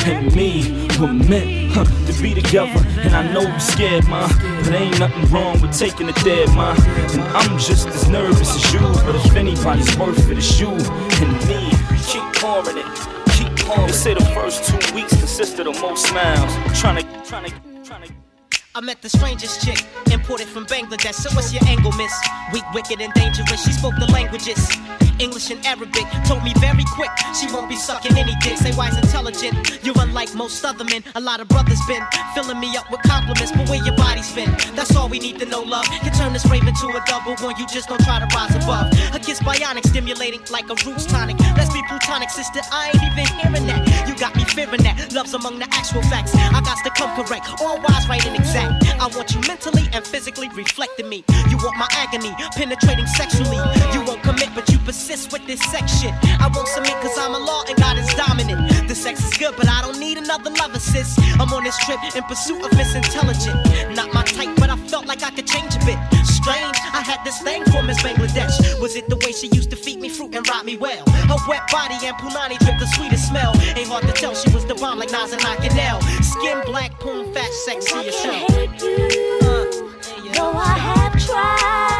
and me were meant huh, to be together. And I know you're scared, ma, but ain't nothing wrong with taking it there, ma. And I'm just as nervous as you, but if anybody's worth it, it's you and me. Keep pouring it, keep pouring it. They say the first two weeks consisted of most smiles. Tryna, tryna, tryna. I met the strangest chick, imported from Bangladesh, so what's your angle, miss? Weak, wicked, and dangerous, she spoke the languages. English and Arabic. Told me very quick she won't be sucking any dick. Say why's intelligent? You're unlike most other men. A lot of brothers been filling me up with compliments, but where your body's been? That's all we need to know, love. Can turn this rave into a double one. You just don't try to rise above. A kiss bionic, stimulating like a roots tonic. Let's be plutonic, sister. I ain't even hearing that. You got me fearing that. Love's among the actual facts. I got to come correct, all wise, right and exact. I want you mentally and physically reflecting me. You want my agony, penetrating sexually. You won't commit, but you persist with this sex shit. I won't submit cause I'm a law and God is dominant. The sex is good, but I don't need another lover, sis. I'm on this trip in pursuit of Miss Intelligent. Not my type, but I felt like I could change a bit. Strange, I had this thing for Miss Bangladesh. Was it the way she used to feed me fruit and rock me well? Her wet body and punani dripped the sweetest smell. Ain't hard to tell, she was the bomb like Nas and Chanel. Skin black, poon, fat, sexy as hell. I can't hate you, uh, yeah. Though I have tried.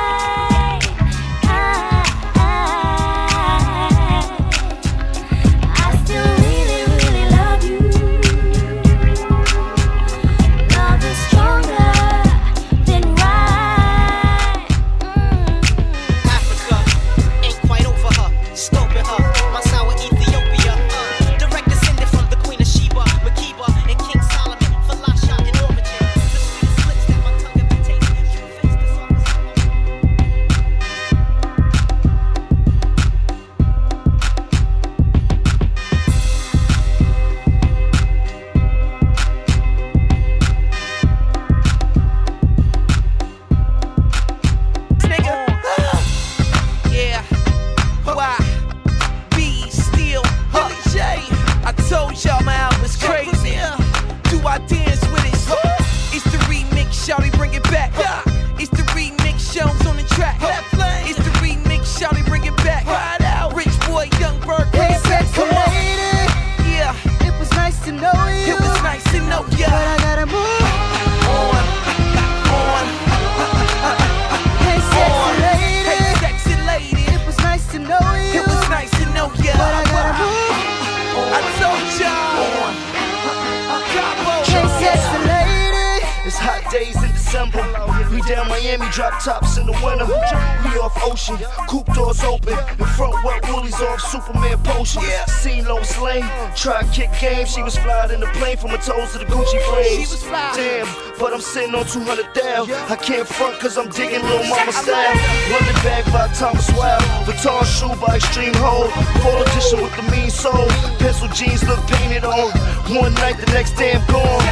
She was flying in the plane from her toes to the Gucci frames. Damn, but I'm sitting on two hundred thousand. I can't front cause I'm digging Lil Mama style. London bag by Thomas Wilde, Vuitton shoe by Extreme Hold, full edition with the mean soul. Pencil jeans look painted on. One night, the next day I'm gone.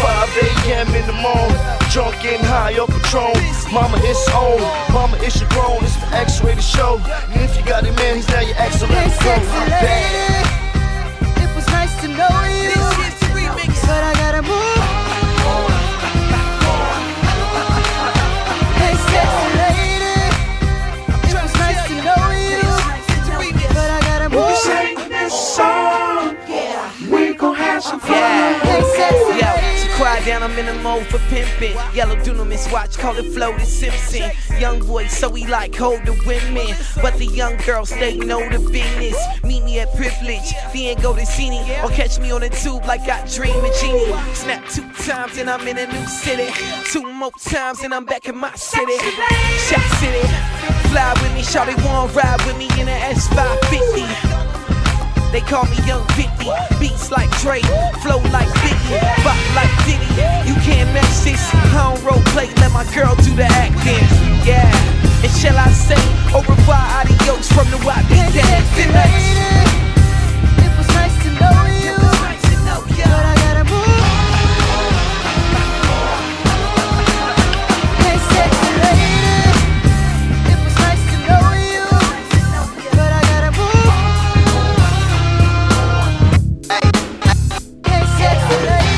Five a.m. in the morning, drunk and high off Patron. Mama, it's on. Mama, it's your grown. It's the X-rated show. And if you got it, man, he's now your excellent. I'm back. To know you, this is remix. But I gotta move on. Hey, sexy lady, it was nice to know you, but I gotta move on. We sing this song, yeah. We gon' have some fun. Yeah. Hey, sexy lady. Yo, she cried down, I'm in the mode for pimping. Yellow Dunamis watch, call it floated Simpson. Young boy, so he like older women, but the young girls they know the business. Meet me at Privilege, then go to Zini, or catch me on the tube like I dream a genie. Snap two times and I'm in a new city, two more times and I'm back in my city. Shot city, fly with me, shawty wanna ride with me in an S five fifty. They call me Young Diddy, beats like Drake, flow like Biggie, bop like Diddy. You can't match this, I don't role play, let my girl do the acting, yeah. And shall I say, au revoir, adios from the Y B Dance. Hey, lady, it was nice to know you, it was nice to know you, but I gotta move. Hey, sexy lady, it was nice to know you, but I gotta move. Hey, sexy lady,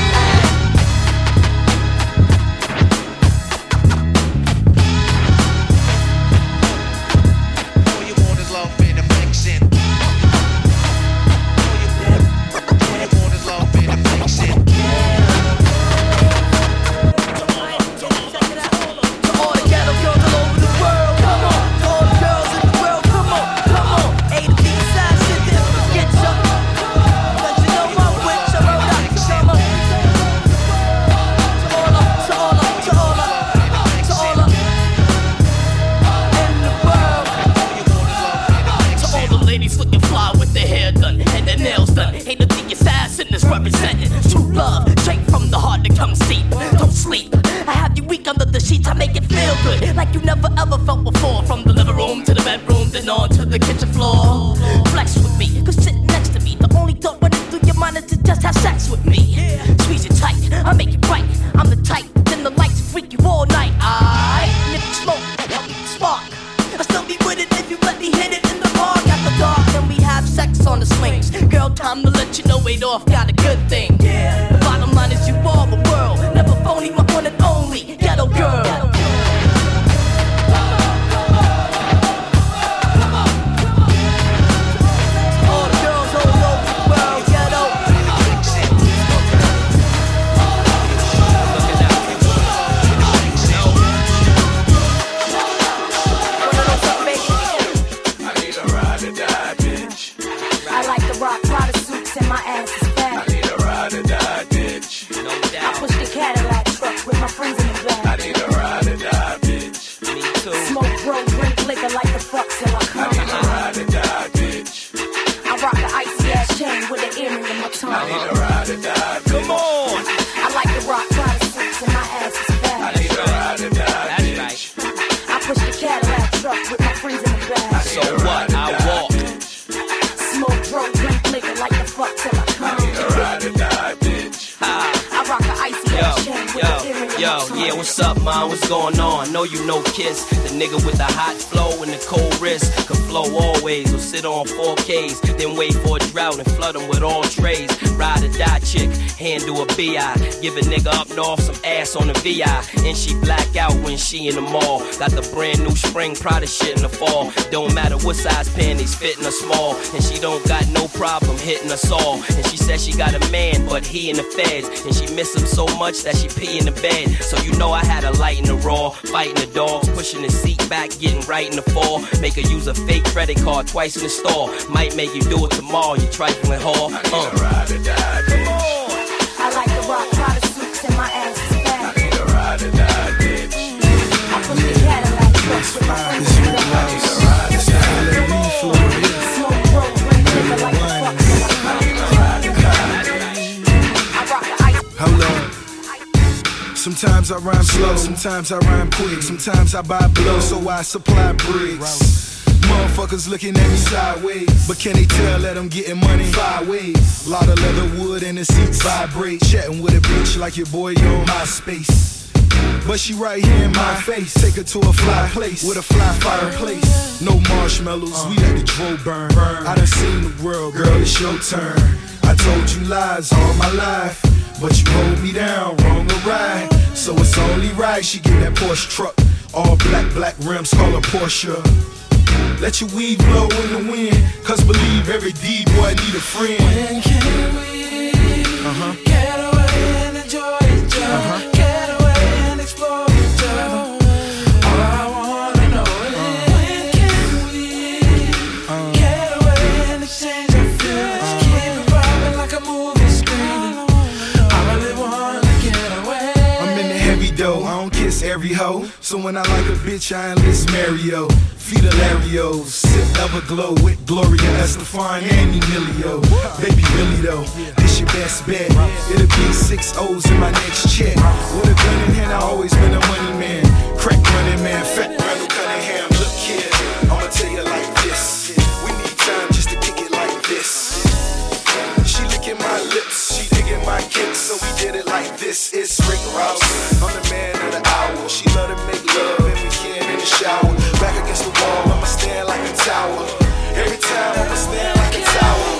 Yo, yeah, what's up, man? What's going on? Know you no Kiss. The nigga with the hot flow and the cold wrist can flow always. Or sit on four Ks, then wait for a drought and flood them with all trays. Ride or die chick, handle a B I. Give a nigga up north some ass on the V I. And she black out when she in the mall. Got the brand new spring Prada shit in the fall. Don't matter what size panties, fitting or small. And she don't got no problem hitting us all. And she said she got a man, but he in the feds. And she miss him so much that she pee in the bed. So you know I had a light in the raw, fighting the dogs, pushing the seat back, getting right in the fall. Make her use a fake credit card twice in the store. Might make you do it tomorrow, you trifling whore. I need a ride or die, bitch. I like to rock Prada suits and my ass is fat. I need a ride or die, bitch. Mm-hmm. I put me Cadillac trucks with my friends. I need a ride or die, bitch. Smoke broke when nigga like the fuck. I need a ride or die, bitch. I rock the ice. How long? Sometimes I rhyme slow, sometimes I rhyme quick, sometimes I buy blow, so I supply bricks. Motherfuckers looking at me sideways, but can they tell that I'm getting money? Five ways, lot of leather wood and the seats vibrate. Chatting with a bitch like your boy on MySpace, but she right here in my face. Take her to a fly place with a fly fireplace. No marshmallows, we let the dro burn. I done seen the world, girl, it's your turn. I told you lies all my life, but you hold me down, wrong or right. So it's only right she get that Porsche truck. All black, black rims, call her Porsche. Let your weed blow in the wind, cause believe every D boy need a friend. When can we uh-huh. get away and enjoy each other? Uh-huh. Get away and explore each other. All I wanna know is uh-huh. when can we uh-huh. get away and exchange our feelings? Uh-huh. Keep it poppin' like a movie screen. I don't kiss every hoe, so when I like a bitch, I enlist Mario. Feed Hilario, sip Everglow with Gloria, Estefan, and Emilio. Baby, really though, this your best bet. It'll be six O's in my next check. With a gun in hand, I always been a money man. Crack running man, fat Randall Cunningham. Look here, I'ma tell you like this. We need time just to kick it like this. She licking my lips, she digging my kicks, so we did it like this. It's Rick Ross, I'm the man of the hour. She love to make love every kid in the shower. Back against the wall, I'ma stand like a tower. Every time I'ma stand like a tower.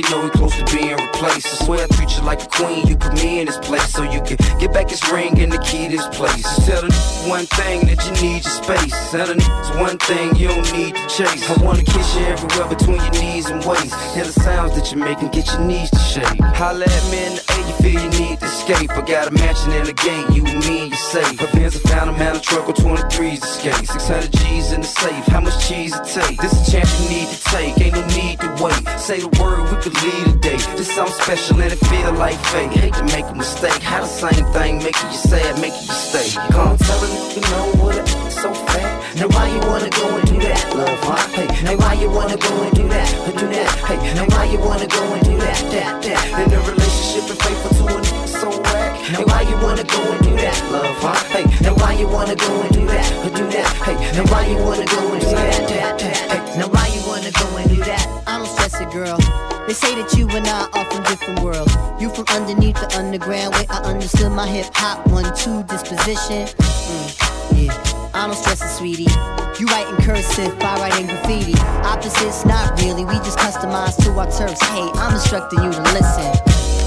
You know he close to being replaced. I swear I treat you like a queen. You put me in this place so you can get back this ring and the key to this place. Just tell the n- one thing that you need your space. Tell the n- one thing you don't need to chase. I wanna kiss you everywhere between your knees and waist. Hear the sounds that you make and get your knees to shake. Holla at me in the air, you feel you need to escape. I got a mansion in the gate, you and me, you're safe. My fans have found a man, a truck with twenty-threes to skate. six hundred G's in the safe, how much cheese it take? This a chance you need to take, ain't no need to wait. Say the word, we can leave today. This sounds special and it feel like fate. Hate to make a mistake, how the same thing making you sad, making you stay. Come tell a nigga no what it is so fat. Now why you wanna go and do that, love, huh? Hey, now why you wanna go and do that, or do that? Hey, now why you wanna go and do that, that, that? Then the relationship is faithful to a nigga so whack. Now why you wanna go and do that, love, huh? Hey, now why you wanna go and do that, or do that? Hey, now why you wanna go and do that, that, that? Hey, now why you wanna go and do that? I'm a sassy girl. They say that you and I are from different worlds. You from underneath the underground, where I understood my hip-hop one two disposition. Mm, yeah, I don't stress it, sweetie. You write in cursive, I write in graffiti. Opposites, not really, we just customize to our terms. Hey, I'm instructing you to listen.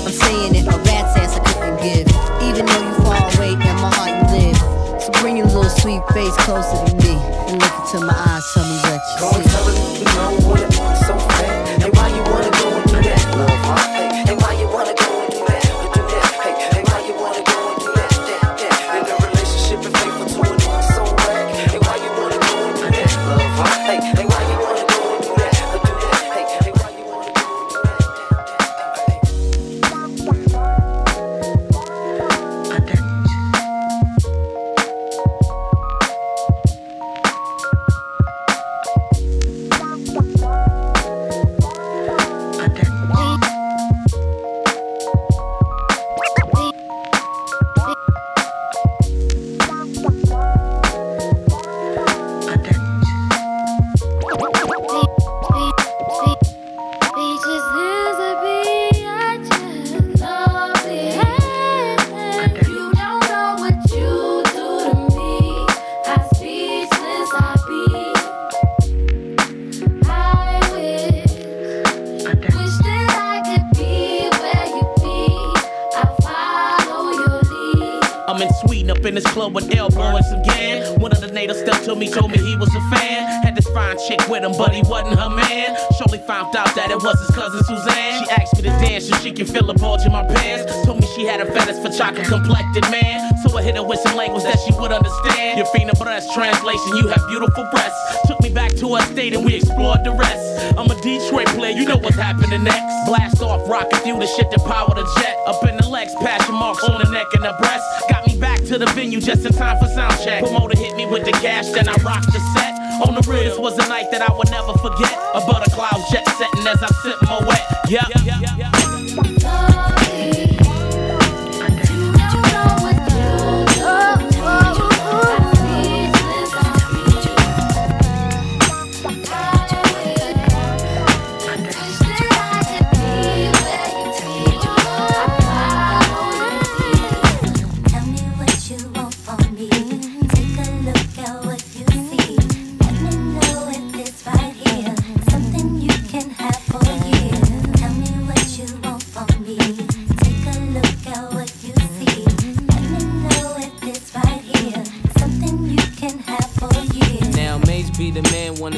I'm saying it, a rat's ass, I couldn't face closer to me and look into my eyes, tell me what you see. Don't tell me you don't want it so bad. And why you wanna go and do that, love, huh? Hey, and why you wanna go and do that, or do that? Hey, and why you wanna go and do that, that, that? And the relationship is faithful to it so bad. And why you wanna go and do that, love, huh? Hey, and why you wanna go and do that, or do that? Hey, and why you wanna go and do that, that, that, that, that? Complected man, so I hit her with some language that she would understand. Your fina breast translation, you have beautiful breasts. Took me back to her state and we explored the rest. I'm a Detroit player, you know what's happening next. Blast off, rocket through the shit that power the jet. Up in the legs, passion marks on the neck and the breast. Got me back to the venue just in time for sound check. Promoter hit me with the cash, then I rocked the set. On the real, this was a night that I would never forget. A buttercloud jet setting as I sip my wet. Yup, yup, yup.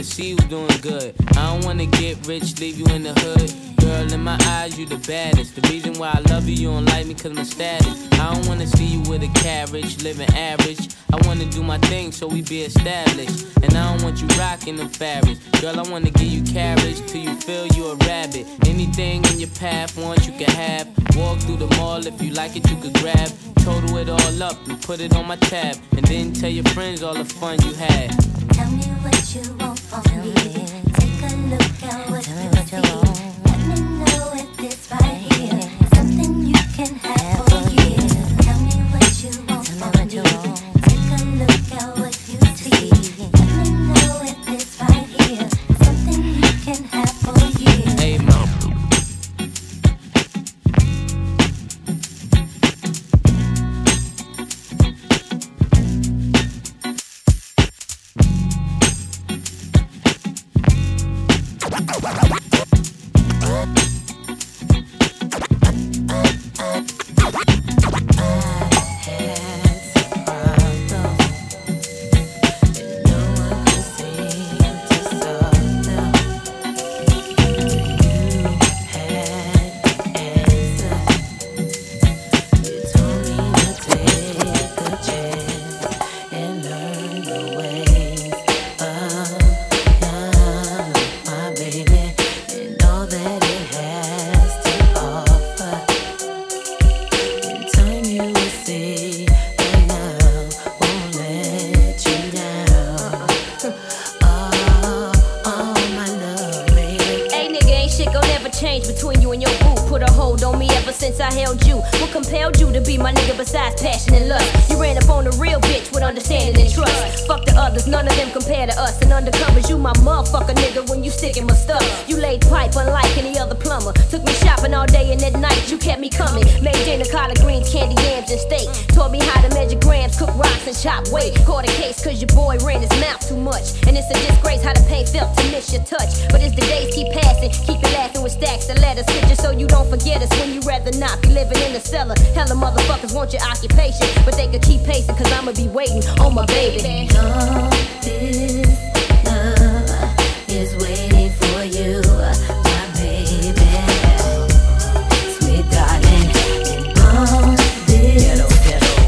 See you doing good. I don't wanna get rich, leave you in the hood. Girl, in my eyes, you the baddest. The reason why I love you, you don't like me, cause my status. I don't wanna see you with a carriage, living average. I wanna do my thing so we be established. And I don't want you rocking them fabrics. Girl, I wanna give you carriage till you feel you a rabbit. Anything in your path, want you can have. Walk through the mall, if you like it, you could grab. Total it all up and put it on my tab. And then tell your friends all the fun you had. Tell me what you want. Take a look at what you see. Let me know if this right here is something you can have for you. Tell me what you want from me. Take a look at what you see. Let me know if this right here is something you can have for you. Hey, mom. Keep it laughing with stacks of letters, just so you don't forget us when you rather not be living in the cell. fella. Hella motherfuckers want your occupation, but they could keep pacing, cause I'ma be waiting on my baby. All this love is waiting for you, my baby. Sweet darling, all this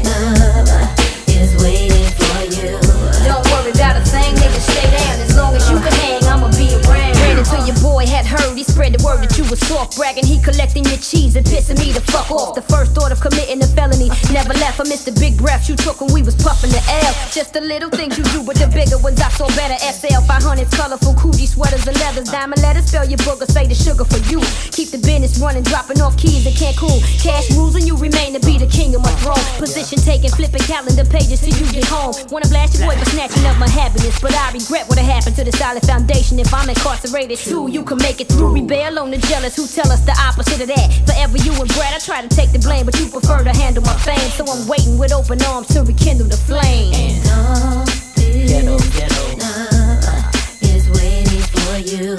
love is waiting for you. Don't worry about a thing, nigga, stay down. As long as you can hang, I'ma be around. Ran until your boy had heard, he spread the word that you was soft bragging. He collecting your cheese and pissing me the fuck off. The first thought of committing a felony never left. I missed the big breath you took when we was puffing the L. Just the little things you do, but the bigger ones I saw better. S L five hundreds, colorful coochie sweaters and leathers. Diamond letters, spell your booger, say the sugar for you. Keep the business running, dropping off keys in Cancun. Cash rules and you remain to be the king of my throne. Position taking, flipping calendar pages till you get home. Wanna blast your boy for snatching up my happiness, but I regret what happened to the solid foundation. If I'm incarcerated, true, you can make it through. Rebel on the jealous who tell us the opposite of that. Forever you and Brad, I try to take the blame, but you prefer to handle my fame. So I'm waiting with open arms to rekindle the flame. And all this ghetto, ghetto. Love is waiting for you,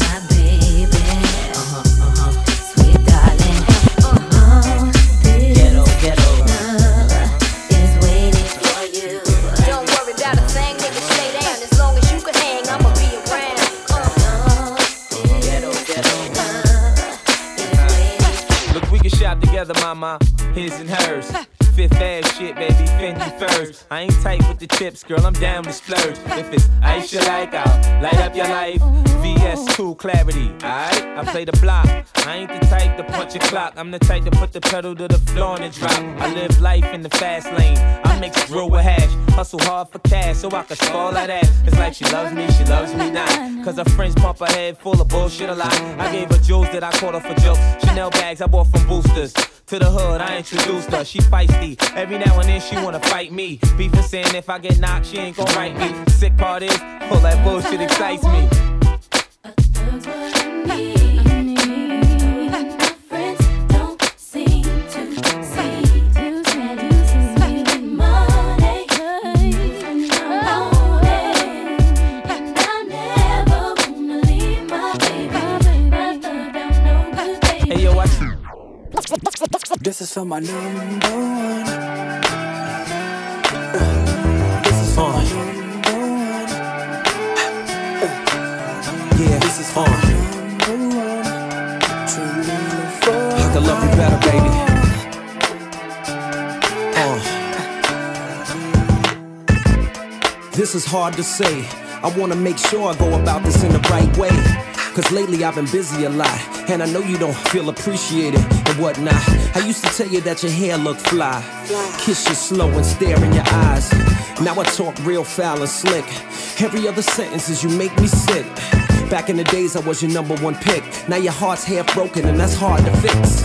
my baby. Uh-huh, uh-huh. Sweet darling, uh-huh. All this ghetto, ghetto. Love is waiting for you. Don't worry about a thing, nigga, stay down. As long as you can hang, I'ma be around. Shop together, mama, his and hers. Fifth ass shit, baby, Fendi furs. I ain't tight with the chips, girl, I'm down to splurge. If it's ice you like, I'll light up your life. V S two clarity, alright? I play the block. I ain't the type to punch a clock. I'm the type to put the pedal to the floor and drop. I live life in the fast lane. I mix grill with hash. Hustle hard for cash so I can spoil that ass. It's like she loves me, she loves me not. Cause her friends pump her head full of bullshit a lot. I gave her jewels that I caught her for jokes. Chanel bags I bought from Boosters. To the hood, I introduced her, she feisty. Every now and then she wanna fight me. Beefin' saying if I get knocked, she ain't gon' write me. Sick part is, all that bullshit excites me. This is for my number one. Uh, this is for my number one. Uh, yeah, this is for my number one. I could love you better, baby. Uh. This is hard to say. I wanna make sure I go about this in the right way. Cause lately I've been busy a lot, and I know you don't feel appreciated and whatnot. I used to tell you that your hair looked fly, kiss you slow and stare in your eyes. Now I talk real foul and slick. Every other sentence is you make me sick. Back in the days I was your number one pick. Now your heart's half broken and that's hard to fix.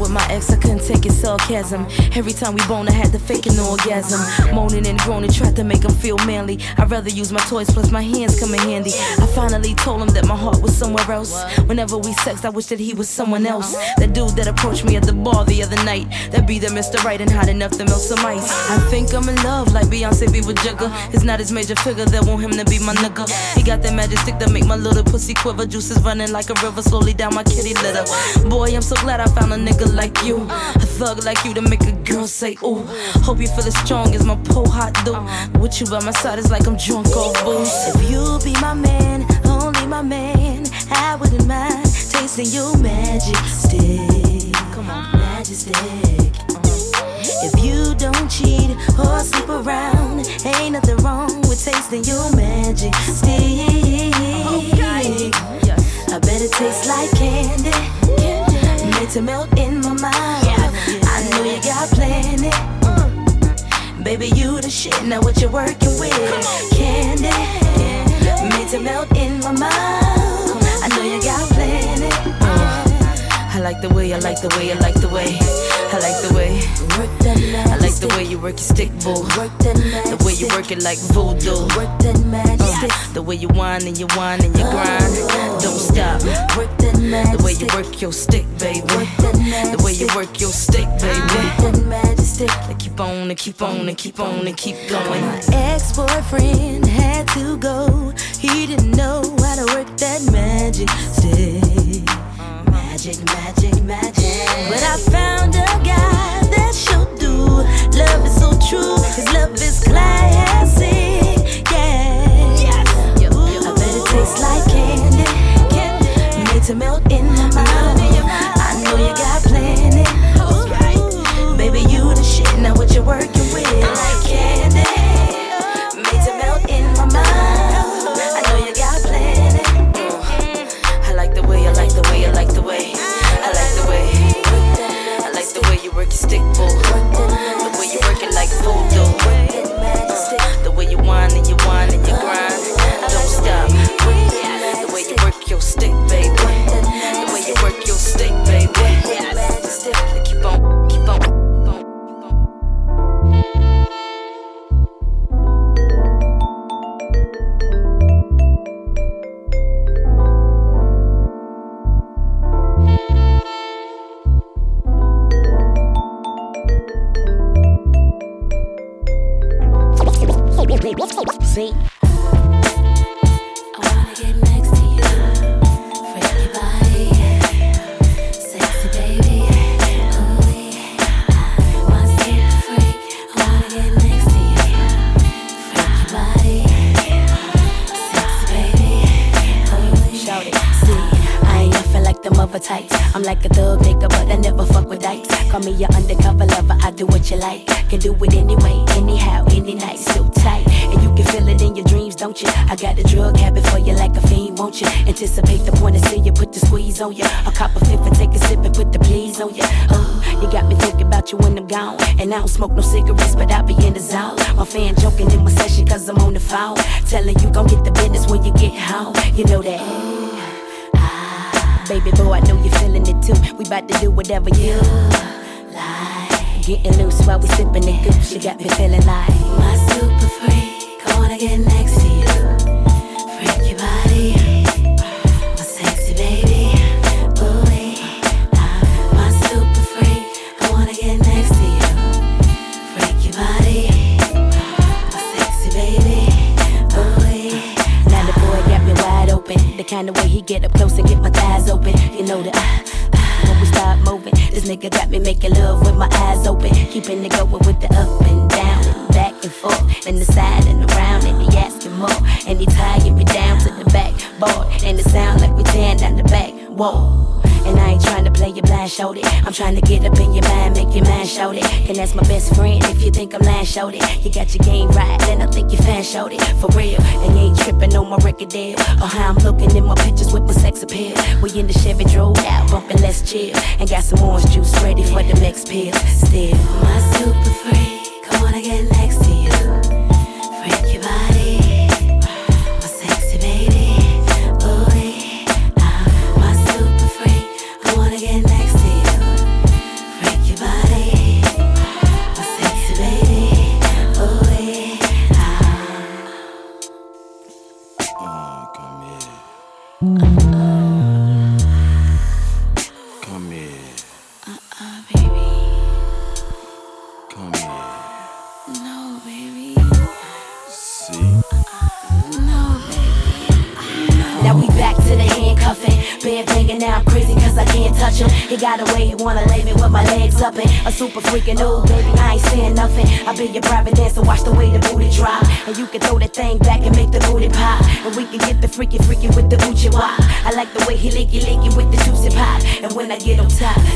With my ex, I couldn't take his sarcasm. Every time we boned, I had to fake an orgasm. Moaning and groaning, tried to make him feel manly. I'd rather use my toys, plus my hands come in handy. I finally told him that my heart was somewhere else. Whenever we sexed, I wish that he was someone else. That dude that approached me at the bar the other night, that be the Mister Right and hot enough to melt some ice. I think I'm in love, like Beyonce be with Jugga. It's not his major figure that want him to be my nigga. He got that magic stick that make my little pussy quiver. Juices running like a river, slowly down my kitty litter. Boy, I'm so glad I found a nigga like you, a thug like you to make a girl say ooh. Hope you feel as strong as my pole hot do. With you by my side it's like I'm drunk off booze. If you be my man, only my man, I wouldn't mind tasting your magic stick. Come on, magic stick. If you don't cheat or sleep around, ain't nothing wrong with tasting your magic stick. I bet it tastes like candy to melt in my mind, yeah, yeah. I know you got plenty. uh. Baby, you the shit, now what you working with? Candy, yeah. Made to melt in my mind. uh. I know you got plenty. like the way, I like the way, I like the way, I like the way. I like the way you work your stick, boo. The way you work it like voodoo. Uh, the way you whine and you whine and you grind, don't stop. The way you work your stick, baby. The way you work your stick, baby. Like keep on and keep on and keep on and keep going. My ex-boyfriend had to go. He didn't know how to work that magic stick. Magic, magic, magic. But I found a guy that she'll do. Love is so true. His love is classic. Yeah. Yes. Ooh, I bet it tastes like candy. Candy. Made to melt in my mouth. I know you got plenty. Ooh, baby, you the shit. Now what you working with? Like candy. Made to melt in my mouth. I know you got plenty. Mm. I like the way, I like the way, I like the way. I like the way. I like the way you work your stick, boo. The way you work it like voodoo. Uh, the way you whine and you whine and you grind. Don't stop. The way you work your stick, baby. The way you work your stick, baby. Keep on, keep on, keep on, keep on. See? I'm like a thug nigga, but I never fuck with dykes. Call me your undercover lover, I do what you like. Can do it anyway, anyhow, any night, so tight. And you can feel it in your dreams, don't you? I got a drug habit for you like a fiend, won't you? Anticipate the point and see you, put the squeeze on you. I'll cop a fifth and take a sip and put the please on you. Oh, you got me thinking about you when I'm gone. And I don't smoke no cigarettes, but I be in the zone. My fan joking in my session cause I'm on the phone. Telling you gon' get the business when you get home. You know that. Baby boy, I know you're feeling it too. We bout to do whatever you, you like. Getting loose while we sipping it. Good. She got me feeling like my super freak. I wanna get next to you. Freak your body, my sexy baby. Ooh, yeah. My super freak. I wanna get next to you. Freak your body, my sexy baby. Ooh, yeah. Now the boy got me wide open. The kind of way he get up close and get my thighs open. You know that uh, uh, when we start moving, this nigga got me making love with my eyes open. Keeping it going with the up and down, and back and forth, and the side and around. And he asking more, and he tying me down to the backboard. And it sound like we tearing down the back wall. And I ain't trying to play your blind, shout it. I'm trying to get up in your mind, make your mind shout it. And that's my best friend, if you think I'm lying, shout it. You got your game right, then I think you fan, shout it. For real, and you ain't tripping on my record deal. Or how I'm looking in my pictures with my sex appeal. We in the Chevy, drove out, bumping, let's chill. And got some orange juice ready for the next pill. Still, my super freak, I wanna get next to you. Freak your body. He got a way he wanna lay me with my legs up in. A super freaking old baby, I ain't saying nothing. I be your private dancer, watch the way the booty drop. And you can throw that thing back and make the booty pop. And we can get the freaky freaky with the oochie wop. I like the way he licky licky with the juicy pop. And when I get on top,